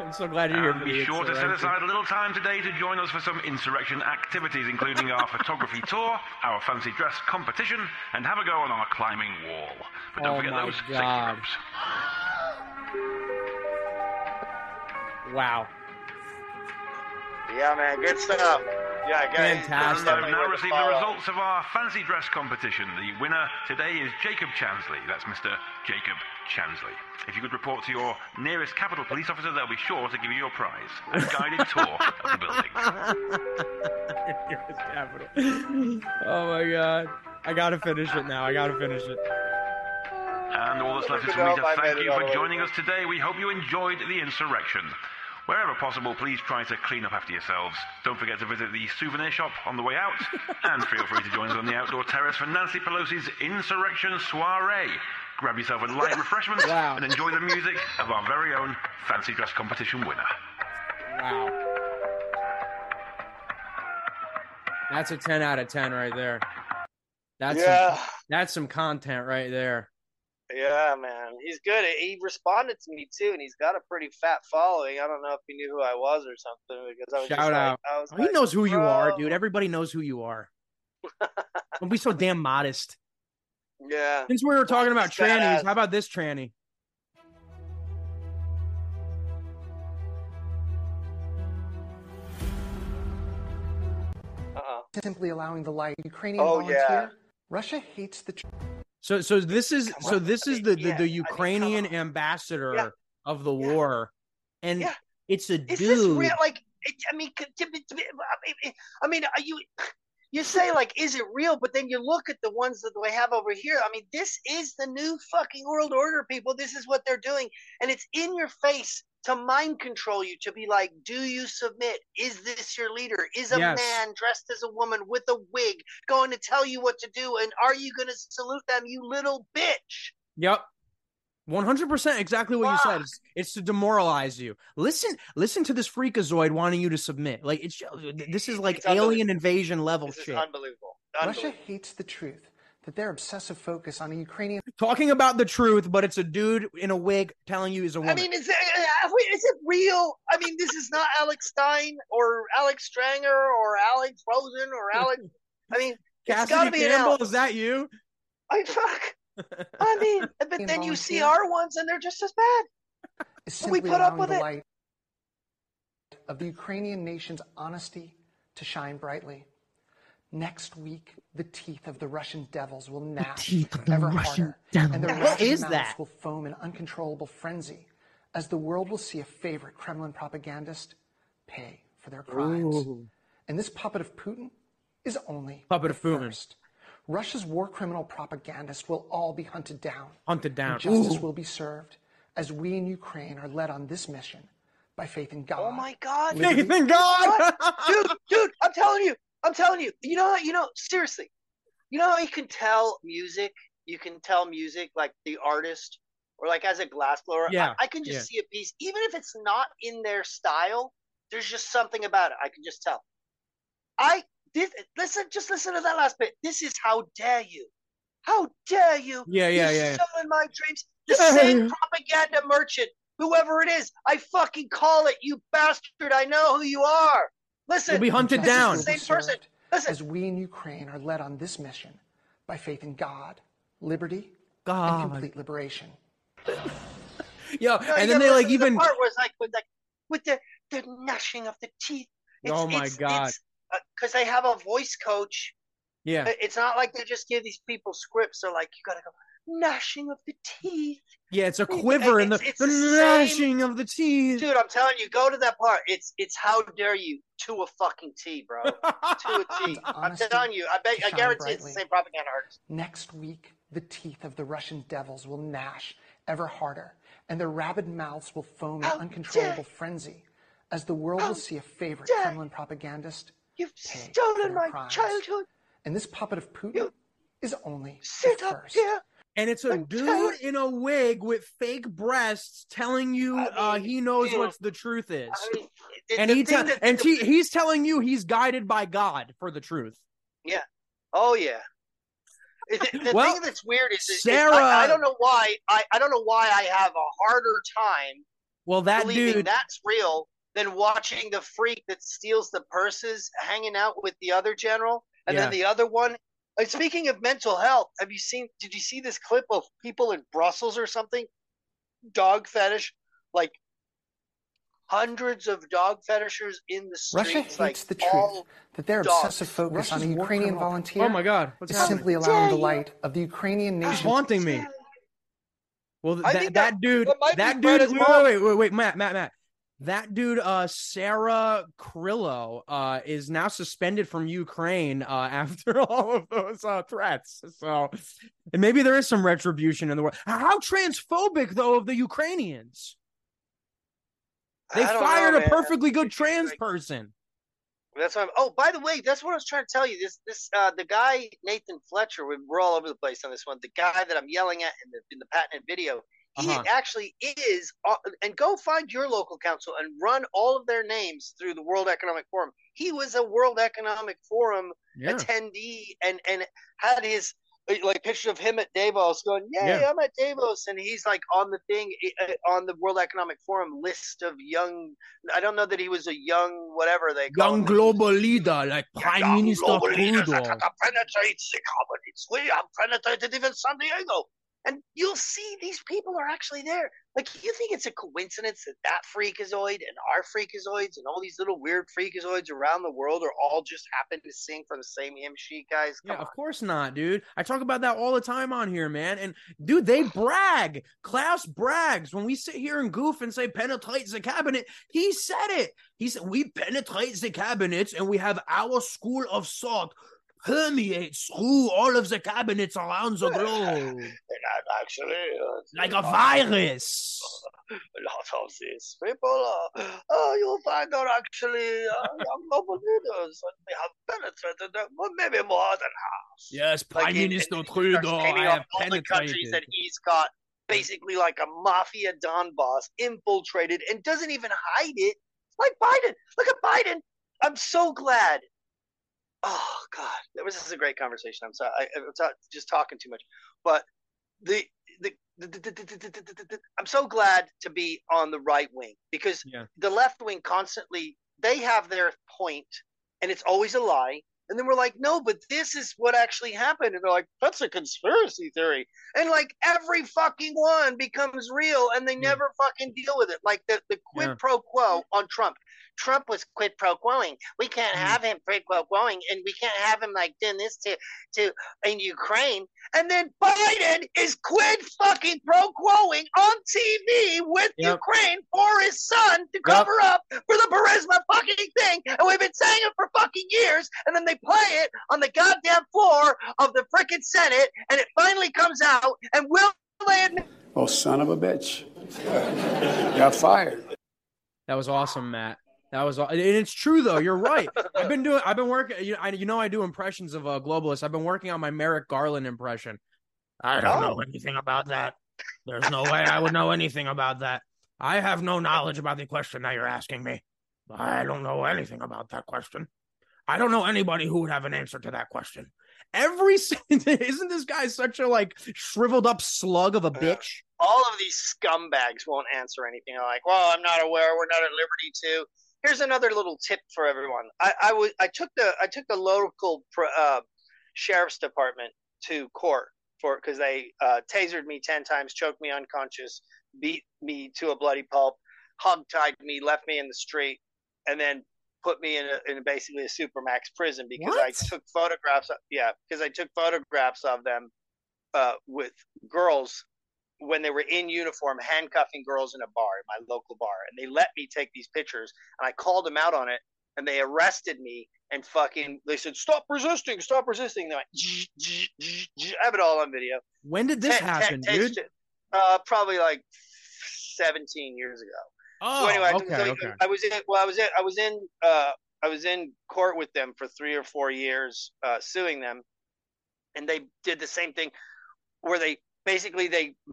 I'm so glad you're here. Be sure to set aside a little time today to join us for some insurrection activities, including our photography tour, our fancy dress competition, and have a go on our climbing wall. But don't forget those safety ropes. Wow. Yeah, man, good stuff. Yeah, guys. Fantastic. I've now received the results of our fancy dress competition. The winner today is Jacob Chansley. That's Mr. Jacob Chansley. If you could report to your nearest Capitol police officer, they'll be sure to give you your prize. A guided tour of the building. Oh, my God. I got to finish it now. I got to finish it. And all that's left is for me to thank you for joining us today. We hope you enjoyed the insurrection. Wherever possible, please try to clean up after yourselves. Don't forget to visit the souvenir shop on the way out. And feel free to join us on the outdoor terrace for Nancy Pelosi's Insurrection Soiree. Grab yourself a light refreshment and enjoy the music of our very own fancy dress competition winner. Wow. That's a 10 out of 10 right there. That's some content right there. Yeah, man, he's good. He responded to me too, and he's got a pretty fat following. I don't know if he knew who I was or something, because I was he knows who you are, dude. Everybody knows who you are. Don't be so damn modest. Yeah. Since we were talking about trannies, how about this tranny? Simply allowing the lie. Ukrainian volunteer. Yeah. Russia hates the. So this is the Ukrainian ambassador of the war, and it's a dude. Is this real? Like, I mean, you say like, is it real? But then you look at the ones that we have over here. I mean, this is the new fucking world order, people. This is what they're doing, and it's in your face to mind control you, to be like, do you submit? Is this your leader? Is a man dressed as a woman with a wig going to tell you what to do? And are you going to salute them, you little bitch? Yep. 100% exactly what you said. It's to demoralize you. Listen to this freakazoid wanting you to submit. Like, this is like alien invasion level shit. This is unbelievable. Russia hates the truth. That their obsessive focus on a Ukrainian... Talking about the truth, but it's a dude in a wig telling you he's a woman. I mean, is it real? I mean, this is not Alex Stein or Alex Stranger or Alex Rosen or Alex... I mean, it's got to be Campbell, is that you? Fuck. I mean, but then you see our ones and they're just as bad. We put up with it. ...of the Ukrainian nation's honesty to shine brightly. Next week, the teeth of the Russian devils will gnash ever harder, and their Russian mouths will foam in uncontrollable frenzy, as the world will see a favorite Kremlin propagandist pay for their crimes. Ooh. And this puppet of Putin is only first. Russia's war criminal propagandists will all be hunted down. And justice will be served, as we in Ukraine are led on this mission by faith in God. Oh my God! Faith in God, dude! I'm telling you, seriously, you know how you can tell music? You can tell music, like the artist, or like as a glassblower. Yeah. I can just see a piece, even if it's not in their style, there's just something about it. I can just tell. Listen to that last bit. This is how dare you. How dare you? Yeah. Stolen my dreams. The same propaganda merchant, whoever it is, I fucking call it, you bastard. I know who you are. Listen, we'll be hunted down. Same person. As we in Ukraine are led on this mission by faith in God, liberty, and complete liberation. And then they like even the part was like with the gnashing of the teeth. Because they have a voice coach Yeah. It's not like they just give these people scripts. They're like, you got to go, gnashing of the teeth. Yeah, it's a quiver in the gnashing of the teeth. Dude, I'm telling you, go to that part. It's how dare you to a fucking T, bro. To a T. I'm telling you, I guarantee it's the same propaganda artist. Next week, the teeth of the Russian devils will gnash ever harder, and their rabid mouths will foam in uncontrollable frenzy, as the world will see a favorite Kremlin propagandist. You've stolen my childhood. And this puppet of Putin is only the first. Here. And it's a dude in a wig with fake breasts telling you he knows what the truth is. He's telling you he's guided by God for the truth. Yeah. Oh, yeah. The thing that's weird is Sarah, I don't know why. I don't know why I have a harder time believing that's real than watching the freak that steals the purses hanging out with the other general. And then the other one. Speaking of mental health, did you see this clip of people in Brussels or something? Dog fetish, like hundreds of dog fetishers in the streets. Russia hates the truth that their obsessive focus on a Ukrainian volunteer is simply allowing the light of the Ukrainian nation. Haunting me. Well, that dude, wait, Matt. That dude, Sarah Krillo, is now suspended from Ukraine after all of those threats. So, and maybe there is some retribution in the world. How transphobic, though, of the Ukrainians? They fired a perfectly good trans person. That's what by the way, that's what I was trying to tell you. This the guy Nathan Fletcher. We're all over the place on this one. The guy that I'm yelling at in the patented video. He actually is, and go find your local council and run all of their names through the World Economic Forum. He was a World Economic Forum attendee and had his picture of him at Davos going, yay, I'm at Davos. And he's like on the thing, on the World Economic Forum list of young, I don't know that he was a young, whatever they call him. Young global leader, like Prime Minister Trudeau. We have penetrated even San Diego. And you'll see these people are actually there. Like, you think it's a coincidence that freakazoid and our freakazoids and all these little weird freakazoids around the world are all just happen to sing from the same hymn sheet, guys? Come on. Of course not, dude. I talk about that all the time on here, man. And, dude, they brag. Klaus brags. When we sit here and goof and say penetrates the cabinet, he said it. He said, we penetrate the cabinets and we have our school of thought permeates through all of the cabinets around the globe. And actually, like a virus. A lot of these people, you'll find out actually young global leaders, and they have penetrated them, well, maybe more than half. Yes, Prime Minister Trudeau, I have all penetrated. The countries that he's got basically like a mafia Don boss infiltrated and doesn't even hide it. Like Biden. Look at Biden. I'm so glad. Oh God, this is a great conversation. I'm sorry, just talking too much. But I'm so glad to be on the right wing because the left wing constantly they have their point, and it's always a lie. And then we're like, no, but this is what actually happened. And they're like, that's a conspiracy theory. And like every fucking one becomes real and they never fucking deal with it. Like the quid pro quo on Trump. Trump was quid pro quoing. We can't have him quid pro quoing and we can't have him like doing this to in Ukraine. And then Biden is quid fucking pro quoing on TV with Ukraine for his son to cover up for the Burisma fucking thing. And we've been saying it for fucking years. And then they play it on the goddamn floor of the frickin' Senate, and it finally comes out, and will they admit? Oh, son of a bitch. Got fired. That was awesome, Matt. That was, and it's true though. You're right. I've been working. I do impressions of globalists. I've been working on my Merrick Garland impression. I don't know anything about that. There's no way I would know anything about that. I have no knowledge about the question that you're asking me. I don't know anything about that question. I don't know anybody who would have an answer to that question. Isn't this guy such a shriveled up slug of a bitch? All of these scumbags won't answer anything. They're like, well, I'm not aware. We're not at liberty to. Here's another little tip for everyone. I took the local sheriff's department to court for because they tasered me 10 times, choked me unconscious, beat me to a bloody pulp, hog tied me, left me in the street, and then put me in basically a supermax prison because I took photographs. Because I took photographs of them with girls when they were in uniform, handcuffing girls in a bar, in my local bar. And they let me take these pictures. And I called them out on it. And they arrested me and they said, "Stop resisting, stop resisting." They went, I have it all on video. When did this happen, dude? Probably like 17 years ago. Oh, so anyway, okay. I was in court with them for 3 or 4 years, suing them, and they did the same thing, where they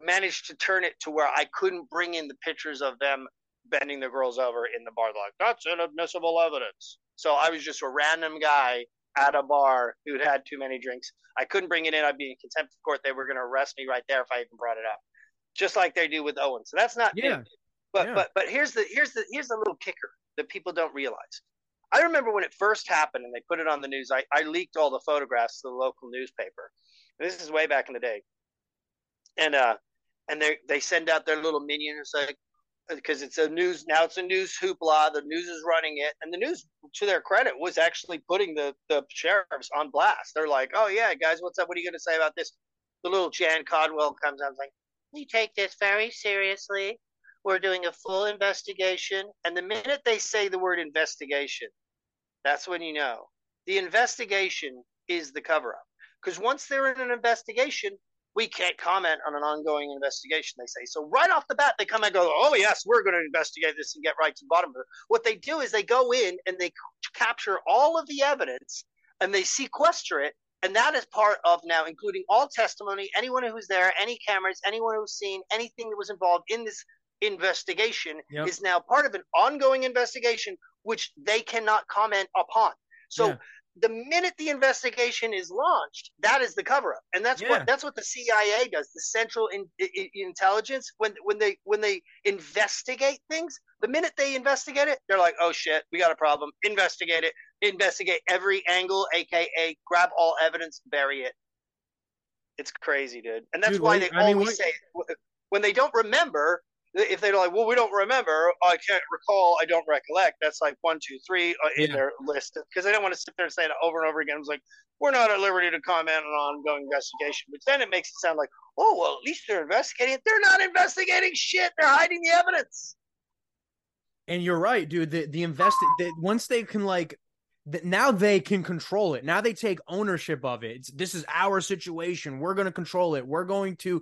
managed to turn it to where I couldn't bring in the pictures of them bending the girls over in the bar. They're like, "That's inadmissible evidence." So I was just a random guy at a bar who'd had too many drinks. I couldn't bring it in. I'd be in contempt of court. They were going to arrest me right there if I even brought it up, just like they do with Owen. So that's not new. But here's the little kicker that people don't realize. I remember when it first happened and they put it on the news. I leaked all the photographs to the local newspaper. This is way back in the day, and they send out their little minion who's like, because it's a news now, it's a news hoopla. The news is running it, and the news, to their credit, was actually putting the sheriffs on blast. They're like, "Oh yeah, guys, what's up? What are you going to say about this?" The little Jan Codwell comes out, like, "We take this very seriously. We're doing a full investigation." And the minute they say the word investigation, that's when you know the investigation is the cover up. Because once they're in an investigation, we can't comment on an ongoing investigation, they say. So right off the bat, they come and go, "Oh, yes, we're going to investigate this and get right to the bottom of it." What they do is they go in and they capture all of the evidence and they sequester it. And that is part of now, including all testimony, anyone who's there, any cameras, anyone who's seen, anything that was involved in this investigation is now part of an ongoing investigation, which they cannot comment upon. So the minute the investigation is launched, that is the cover-up, and that's what the CIA does. The Central Intelligence, when they investigate things, the minute they investigate it, they're like, "Oh shit, we got a problem. Investigate it. Investigate every angle, aka grab all evidence, bury it." It's crazy, dude, and that's why they always say when they don't remember. If they're like, "Well, we don't remember, I can't recall, I don't recollect," that's like 1, 2, 3 in their list, because they don't want to sit there and say it over and over again. It's like, "We're not at liberty to comment on an ongoing investigation," which then it makes it sound like, "Oh, well, at least they're investigating it." They're not investigating shit. They're hiding the evidence. And you're right, dude. Once they can now they can control it. Now they take ownership of it. This is our situation. We're going to control it. We're going to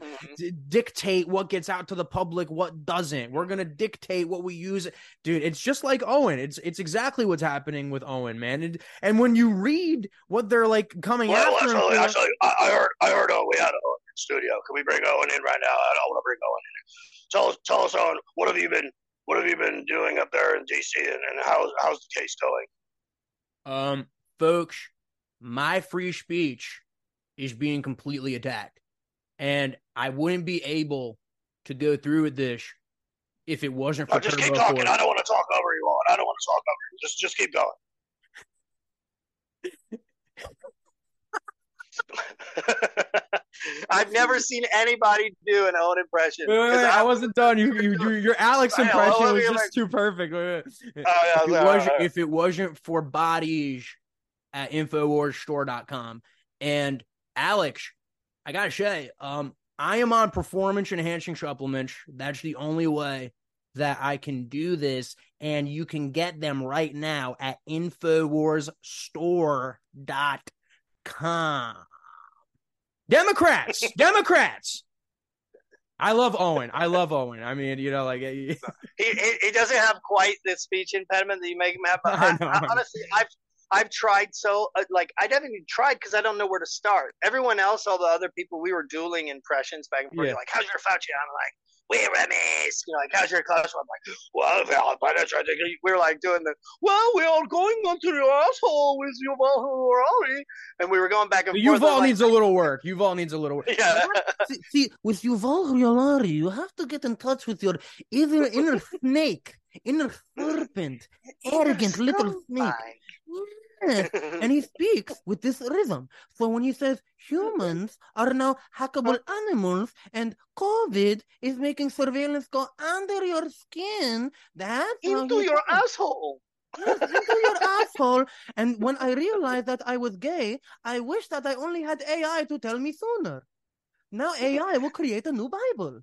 dictate what gets out to the public, what doesn't. We're going to dictate what we use. Dude, it's just like Owen. It's exactly what's happening with Owen, man. And when you read what they're coming after. Actually, I heard Owen. We had Owen in the studio. Can we bring Owen in right now? I don't want to bring Owen in. Tell us, Owen, what have you been doing up there in D.C. and how's the case going? Folks, my free speech is being completely attacked, and I wouldn't be able to go through with this if it wasn't for Turbo. Just keep talking. I don't want to talk over you, Owen. I don't want to talk over you. Just keep going. I've never seen anybody do an Owen impression. Wait, I wasn't done. Your Alex impression was just too perfect. Wait. Oh, yeah, if it wasn't for bodies at InfoWarsStore.com. And Alex, I got to say, I am on performance-enhancing supplements. That's the only way that I can do this. And you can get them right now at InfoWarsStore.com. Democrats. I love Owen. I mean, he doesn't have quite the speech impediment that you make him have. But I honestly, I've tried. So I haven't even tried because I don't know where to start. Everyone else, all the other people, we were dueling impressions back and forth. Yeah. Like, "How's your Fauci?" I'm like, "We're remiss." "How's your Klaus Schwab?" I'm like, "Well, by that time," we were doing the, "Well, we're all going onto the asshole with Yuval Harari," and we were going back and forth. Yuval needs a little work. Yeah. See, with Yuval Harari, you have to get in touch with your inner snake, inner serpent, arrogant little snake. Yes. And he speaks with this rhythm. So when he says humans are now hackable animals and COVID is making surveillance go under your skin, that's into your asshole. yes, Uncle, you're an asshole. And when I realized that I was gay, I wish that I only had AI to tell me sooner. Now AI will create a new Bible.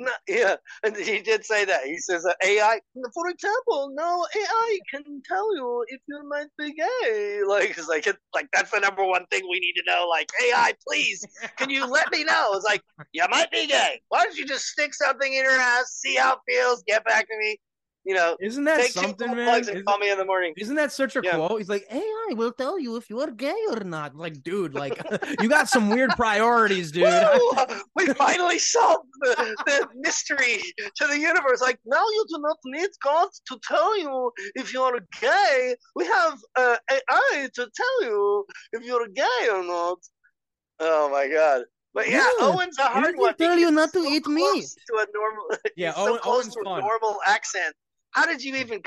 No, yeah, and he did say that. He says that AI, for example, now AI can tell you if you might be gay. Like, it's like, that's the number one thing we need to know. Like, AI, please, can you let me know? It's like, you might be gay. Why don't you just stick something in your ass, see how it feels, get back to me. You know, isn't that something, man? Call me in the morning. Isn't that such a quote? He's like, AI will tell you if you are gay or not. I'm like, dude, like, you got some weird priorities, dude. Woo! We finally solved the mystery to the universe. Like, now you do not need God to tell you if you are gay. We have AI to tell you if you're gay or not. Oh my God. But yeah, Owen's a hard one. Tell you not to eat meat. To a normal, Owen's fun. Normal accent. How did you even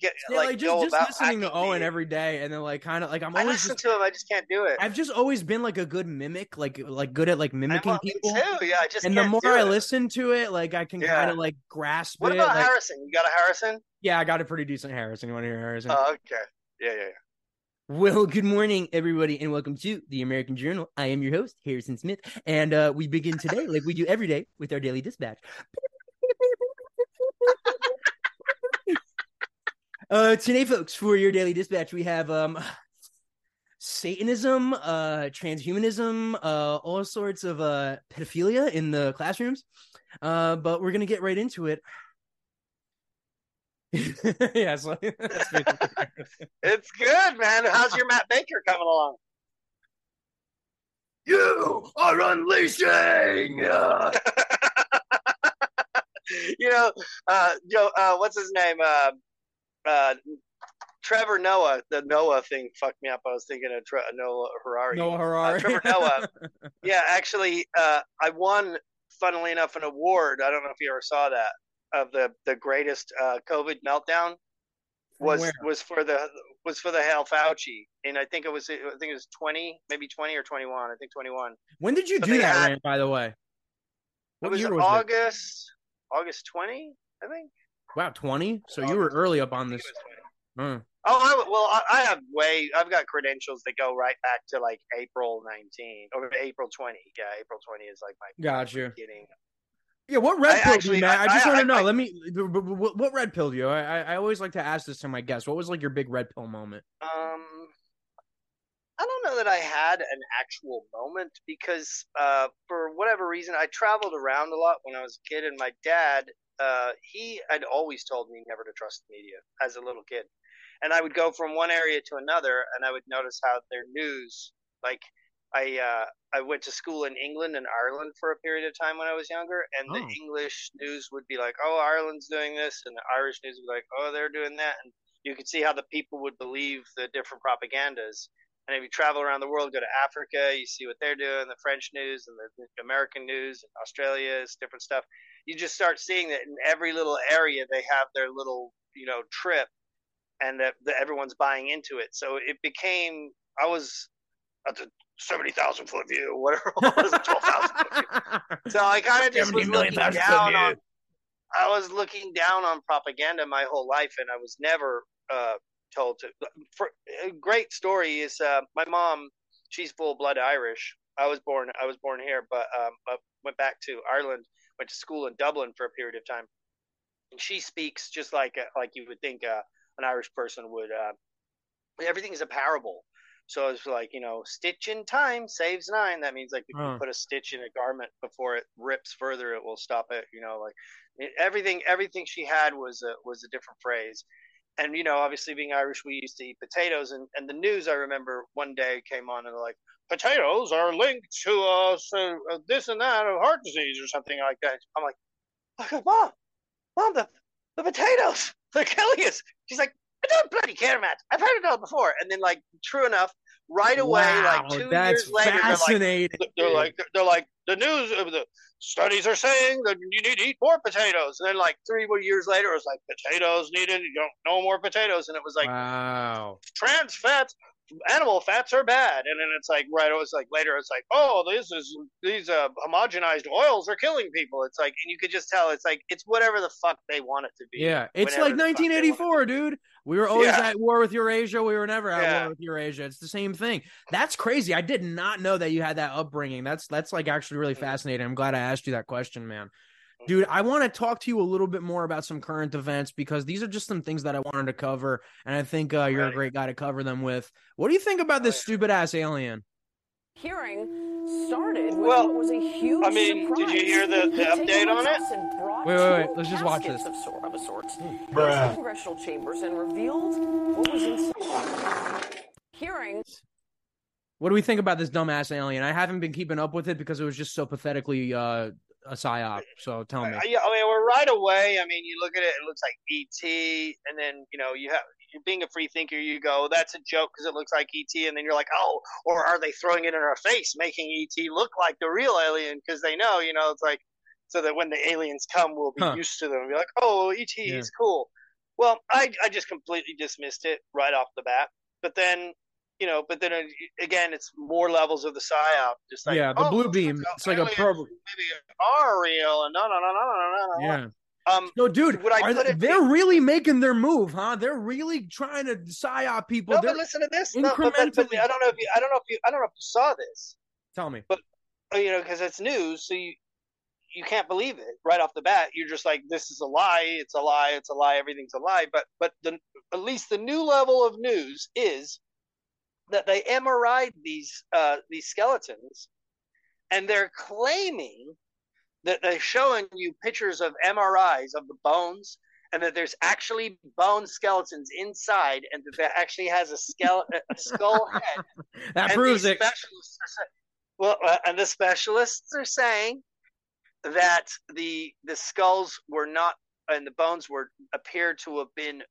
get like just listening to Owen every day and then like kind of like I'm always listening to him, I just can't do it. I've just always been like a good mimic, like good at like mimicking people. Too. Yeah, I just and the more I listen to it, like I can kind of like grasp it. What about Harrison? You got a Harrison? Yeah, I got a pretty decent Harrison. You want to hear Harrison? Oh, okay. Yeah. Well, good morning, everybody, and welcome to The American Journal. I am your host, Harrison Smith, and we begin today, like we do every day, with our daily dispatch. Today, folks, for your daily dispatch, we have Satanism, transhumanism, all sorts of pedophilia in the classrooms, but we're going to get right into it. Yeah, so that's it's good, man. How's your Matt Baker coming along? You are unleashing. You know, what's his name? Trevor Noah. The Noah thing fucked me up. I was thinking of Noah Harari. Trevor Noah. Yeah, actually, I won, funnily enough, an award. I don't know if you ever saw that. Of the greatest COVID meltdown was for the Hal Fauci, and I think it was 20, maybe 20 or 21. I think 21. When did you do that, Rand, by the way? What year was August 20, I think. Wow, 20. So August, you were early up on this. I've got credentials that go right back to like April 19 or April 20. Yeah, April 20 is like my gotcha. Beginning. Yeah, what red pill you, Matt? I just want to know. What red pill you? I always like to ask this to my guests. What was like your big red pill moment? I don't know that I had an actual moment because for whatever reason, I traveled around a lot when I was a kid, and my dad, he had always told me never to trust the media as a little kid, and I would go from one area to another, and I would notice how their news, like. I went to school in England and Ireland for a period of time when I was younger, and the English news would be like, oh, Ireland's doing this, and the Irish news would be like, oh, they're doing that. And you could see how the people would believe the different propagandas. And if you travel around the world, go to Africa, you see what they're doing, the French news and the American news, and Australia's different stuff. You just start seeing that in every little area they have their little, trip, and that everyone's buying into it. So it became – I was – 70,000 foot view, whatever it was, 12,000 foot view. So I kind of just was looking down on propaganda my whole life, and I was never told to. A great story is my mom, she's full blood Irish. I was born here, but I went back to Ireland, went to school in Dublin for a period of time, and she speaks just like you would think an Irish person would. Everything is a parable. So it's like, stitch in time saves 9. That means like if you put a stitch in a garment before it rips further, it will stop it. Like everything she had was a different phrase. And, obviously being Irish, we used to eat potatoes. And the news, I remember one day came on and they're like, potatoes are linked to this and that of heart disease or something like that. I'm like, Mom, the potatoes, they're killing us. She's like, I don't bloody care, Matt. I've heard it all before. And then, like, true enough, right away, like 2 years later, they're like, the news, the studies are saying that you need to eat more potatoes. And then, like, 3 years later, it was like potatoes needed. You don't know more potatoes. And it was like, wow, trans fats, animal fats are bad. And then it's like, right, it was like later, it's like, oh, these homogenized oils are killing people. It's like, and you could just tell, it's like, it's whatever the fuck they want it to be. Yeah, it's like 1984, dude. We were always at war with Eurasia. We were never at war with Eurasia. It's the same thing. That's crazy. I did not know that you had that upbringing. That's like actually really fascinating. I'm glad I asked you that question, man. Dude, I want to talk to you a little bit more about some current events because these are just some things that I wanted to cover, and I think you're a great guy to cover them with. What do you think about this stupid-ass alien? Hearing started with what was a huge surprise. Did you hear the update on it? Wait. Let's just watch this. Of a sort. Congressional chambers and revealed what was inside. Hearings. What do we think about this dumbass alien? I haven't been keeping up with it because it was just so pathetically a psyop. So tell me. Well, right away. You look at it. It looks like E.T. And then being a free thinker, you go, that's a joke because it looks like E.T. And then you're like, oh, or are they throwing it in our face, making E.T. look like the real alien? Because they know, it's like, so that when the aliens come, we'll be used to them. We'll be like, oh, E.T. is cool. Well, I just completely dismissed it right off the bat. But then, again, it's more levels of the psyop. Just like, the blue beam. It's like a program. Maybe are real and no. Yeah. So, dude, they're really making their move, huh? They're really trying to psyop people. No, but listen to this. Incrementally, I don't know if you saw this. Tell me. But because it's news, so you can't believe it right off the bat. You're just like, this is a lie. It's a lie. It's a lie. Everything's a lie. But at least the new level of news is that they MRI'd these skeletons, and they're claiming that they're showing you pictures of MRIs of the bones, and that there's actually bone skeletons inside, and that actually has a skull head. That proves it. And the specialists are saying that the skulls were not, and the bones appeared to have been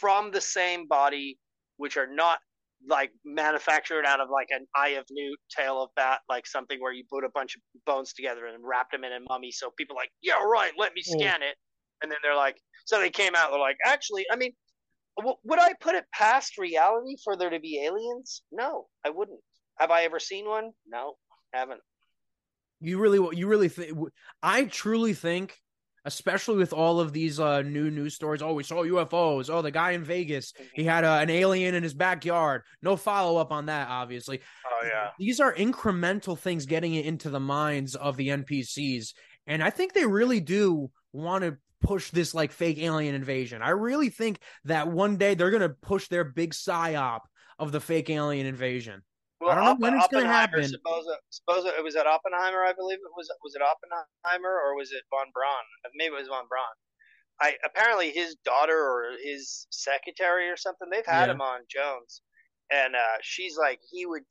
from the same body, which are not like manufactured out of like an Eye of Newt, Tail of Bat, like something where you put a bunch of bones together and wrapped them in a mummy. So people are like, yeah, right, let me scan it. And then they're like, so they came out, they're like, actually, would I put it past reality for there to be aliens? No, I wouldn't. Have I ever seen one? No, haven't. You really think? I truly think, especially with all of these new news stories. Oh, we saw UFOs. Oh, the guy in Vegas, he had an alien in his backyard. No follow-up on that, obviously. Oh, yeah. These are incremental things getting it into the minds of the NPCs. And I think they really do want to push this like fake alien invasion. I really think that one day they're going to push their big psyop of the fake alien invasion. Well, I don't know when it's going to happen. Suppose it was at Oppenheimer, I believe it was. Was it Oppenheimer or was it von Braun? Maybe it was von Braun. Apparently his daughter or his secretary or something. They've had him on Jones, and she's like, he would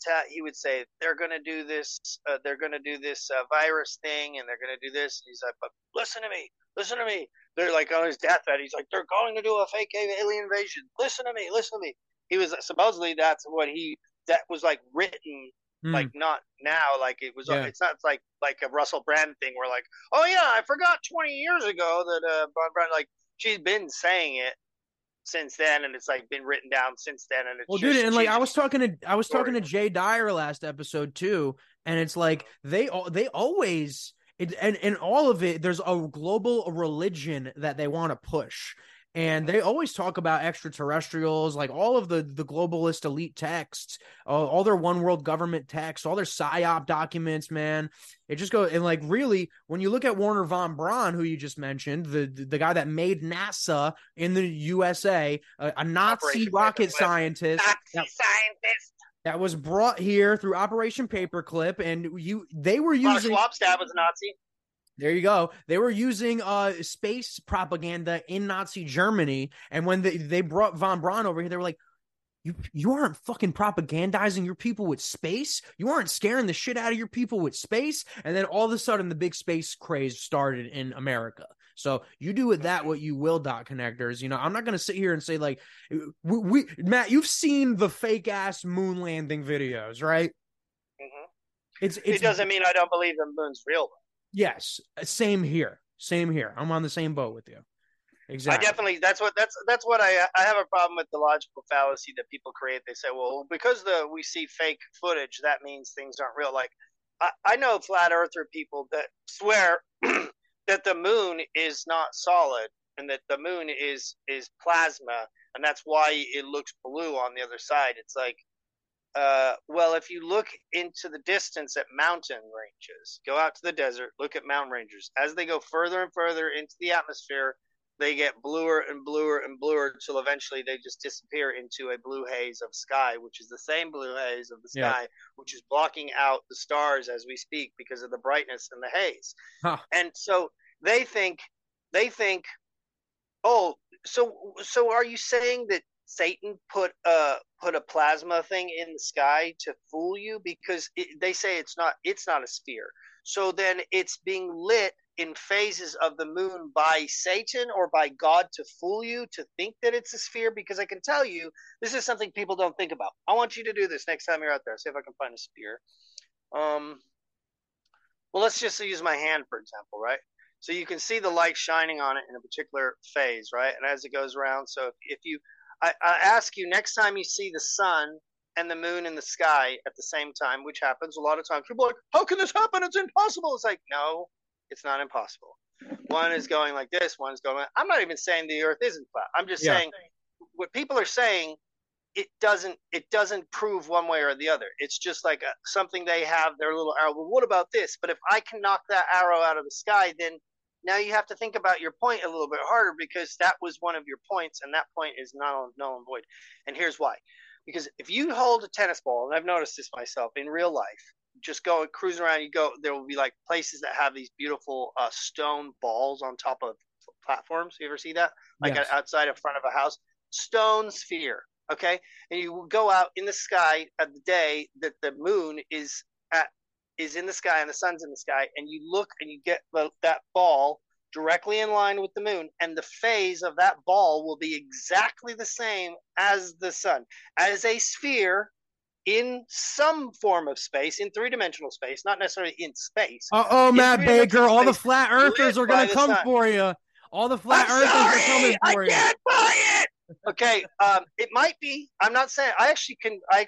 say they're going to do this. They're going to do this virus thing, and they're going to do this. And he's like, but listen to me. They're like on his deathbed. He's like, they're going to do a fake alien invasion. Listen to me. He was supposedly that's what he. That was like written, like not now, like it was. Yeah. It's not like a Russell Brand thing where like, oh yeah, I forgot 20 years ago that von Braun, like she's been saying it since then, and it's like been written down since then. And it's I was talking to Jay Dyer last episode too, and it's like they always and all of it. There's a global religion that they want to push. And they always talk about extraterrestrials, like all of the globalist elite texts, all their one world government texts, all their psyop documents, man. It just goes, and like really, when you look at Wernher von Braun, who you just mentioned, the guy that made NASA in the USA, a Nazi rocket scientist. That was brought here through Operation Paperclip, and they were using. Klaus Schwab was a Nazi. There you go. They were using space propaganda in Nazi Germany, and when they brought von Braun over here, they were like, "You aren't fucking propagandizing your people with space. You aren't scaring the shit out of your people with space." And then all of a sudden, the big space craze started in America. So you do with that what you will, dot connectors. I'm not going to sit here and say like, "We Matt, you've seen the fake ass moon landing videos, right?" Mm-hmm. It doesn't mean I don't believe the moon's real. Yes, same here. I'm on the same boat with you. Exactly. I definitely. That's what I have a problem with the logical fallacy that people create. They say, well, because we see fake footage, that means things aren't real. Like I know flat earther people that swear that the moon is not solid, and that the moon is plasma, and that's why it looks blue on the other side. It's like, well, if you look into the distance at mountain ranges, go out to the desert, look at mountain ranges. As they go further and further into the atmosphere, they get bluer and bluer and bluer till eventually they just disappear into a blue haze of sky, which is the same blue haze of the sky, which is blocking out the stars as we speak because of the brightness and the haze. And so they think, oh, so are you saying that Satan put a plasma thing in the sky to fool you? Because they say it's not a sphere. So then it's being lit in phases of the moon by Satan or by God to fool you to think that it's a sphere. Because I can tell you, this is something people don't think about. I want you to do this next time you're out there. See if I can find a sphere. Well, let's just use my hand, for example, right? So you can see the light shining on it in a particular phase, right? And as it goes around, so if you I ask you next time you see the sun and the moon in the sky at the same time, which happens a lot of times, people are like, how can this happen? It's impossible. It's like, no, it's not impossible. One is going like this. One's going like, I'm not even saying the earth isn't flat. I'm just saying what people are saying, it doesn't prove one way or the other. It's just like something they have, their little arrow. Well, what about this? But if I can knock that arrow out of the sky, then now you have to think about your point a little bit harder, because that was one of your points, and that point is not null and void. And here's why. Because if you hold a tennis ball, and I've noticed this myself in real life, just go cruising around, there will be like places that have these beautiful stone balls on top of platforms. You ever see that? Like outside in front of a house. Stone sphere, okay? And you will go out in the sky at the day that the moon is in the sky and the sun's in the sky, and you look and you get that ball directly in line with the moon, and the phase of that ball will be exactly the same as the sun, as a sphere in some form of space, in three-dimensional space, not necessarily in space. Matt Baker, all the flat earthers are going to come for you. All the flat earthers are coming for you. I can't buy it. Okay, it might be. I'm not saying. I actually,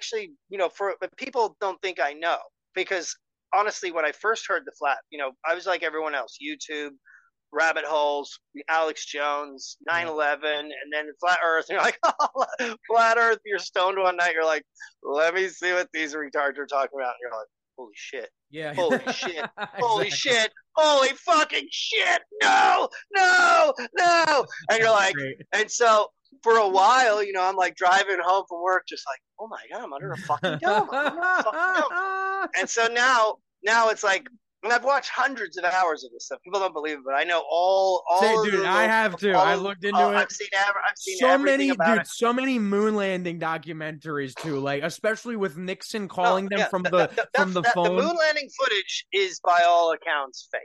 but people don't think I know, because honestly, when I first heard the flat, I was like everyone else, YouTube, rabbit holes, Alex Jones, 9/11, and then flat earth. And you're like, oh, flat earth, you're stoned one night. You're like, let me see what these retards are talking about. And you're like, holy shit. Yeah. Holy shit. Holy shit. Holy fucking shit. No. And you're like, and so for a while, I'm like driving home from work, just like, oh my God, I'm under a fucking dome. And so now it's like, and I've watched hundreds of hours of this stuff. People don't believe it, but I know all. Say, dude, I have to. I looked into it. I've seen so many, dude. So many moon landing documentaries too. Like, especially with Nixon calling them from the phone. The moon landing footage is, by all accounts, fake.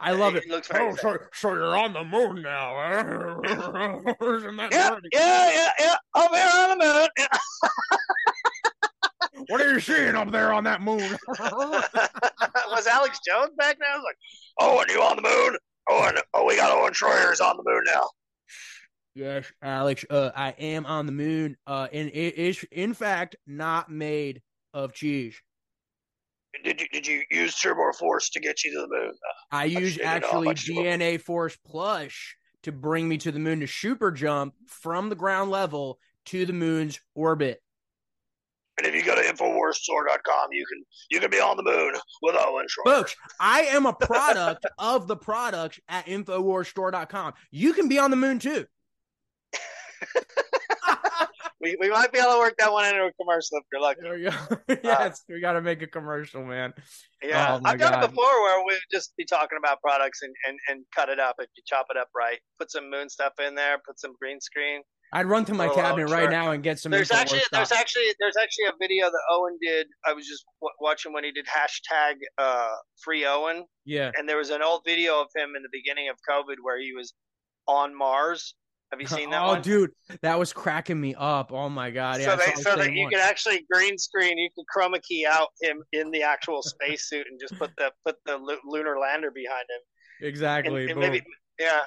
I love it. It looks very so you're on the moon now. Yeah. I'm here on the moon. What are you seeing up there on that moon? Was Alex Jones back then? I was like, are you on the moon? We got Owen Shroyer on the moon now. Yes, Alex, I am on the moon. And it is, in fact, not made of cheese. Did you use Turbo Force to get you to the moon? I used actually DNA Force Plush to bring me to the moon, to super jump from the ground level to the moon's orbit. And if you go to InfoWarsStore.com, you can be on the moon with Owen Shroyer. Folks, I am a product of the products at InfoWarsStore.com. You can be on the moon too. we might be able to work that one into a commercial if you're lucky. There you go. Yes, we got to make a commercial, man. Yeah, I've done it before where we would just be talking about products and cut it up. If you chop it up right, put some moon stuff in there, put some green screen. I'd run to my cabinet right now and get some. There's actually a video that Owen did. I was just watching when he did hashtag free Owen. Yeah. And there was an old video of him in the beginning of COVID where he was on Mars. Have you seen that one? Oh, dude, that was cracking me up. Oh my God. Yeah, so that you could actually green screen, you could chroma key out him in the actual spacesuit and just put the lunar lander behind him. Exactly. And maybe, yeah.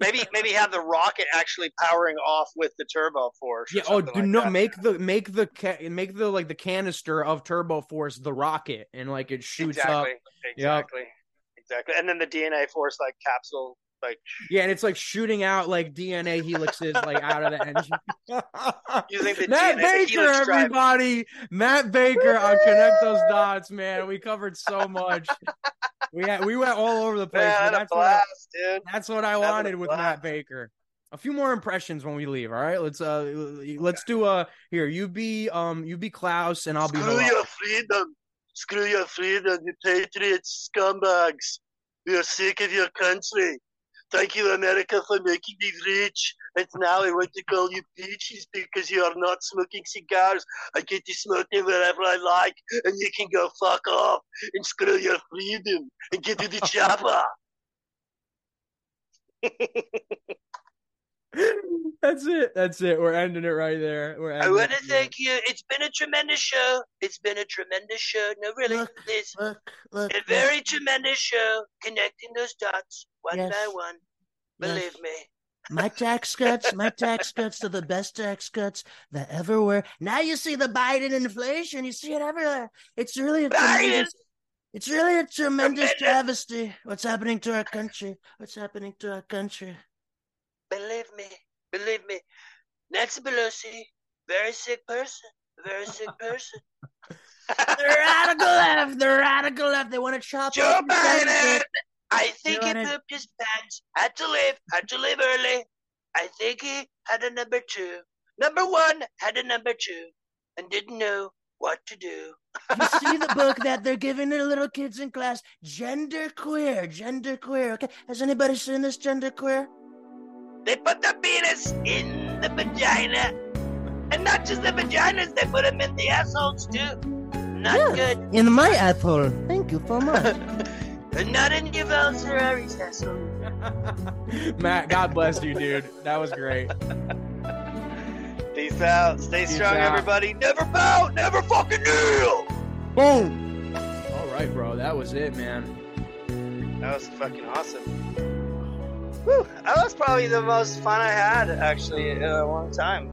Maybe have the rocket actually powering off with the Turbo Force. Yeah. Oh, make the like the canister of Turbo Force the rocket, and like it shoots up. Exactly. Yep. Exactly. And then the DNA Force like capsule like yeah, and it's like shooting out like DNA helixes like out of the engine. Using the Matt DNA, Baker, the everybody, drive. Matt Baker on Connect Those Dots, man. We covered so much. We went all over the place. Man, that's, blast, what I, that's what I wanted with Matt Baker. A few more impressions when we leave. All right, let's do here. You be Klaus, and I'll be. Screw your freedom. Screw your freedom, you patriots, scumbags. We are sick of your country. Thank you, America, for making me rich. And now I want to call you bitches because you are not smoking cigars. I get to smoke them wherever I like, and you can go fuck off and screw your freedom and get to the chopper. That's it. We're ending it right there. I want to thank you. It's been a tremendous show. No, really. Look, very tremendous show. Connecting those dots one by one. Believe me. My tax cuts are the best tax cuts that ever were. Now you see the Biden inflation. You see it everywhere. It's really a tremendous travesty. What's happening to our country? Believe me. Nancy Pelosi, very sick person. The radical left. They want to chop Joe Biden. I think he pooped his pants. Had to leave early. I think he had a number two. Number one had a number two and didn't know what to do. You see the book that they're giving their little kids in class, Genderqueer. Okay, has anybody seen this Genderqueer? They put the penis in the vagina. And not just the vaginas, they put them in the assholes too. Not good. In my asshole. Thank you so much. And not in Yuval Harari's asshole. Matt, God bless you, dude. That was great. Peace out. Stay strong, everybody. Never bow, never fucking kneel. Boom. All right, bro. That was it, man. That was fucking awesome. Whew, that was probably the most fun I had, actually, in a long time.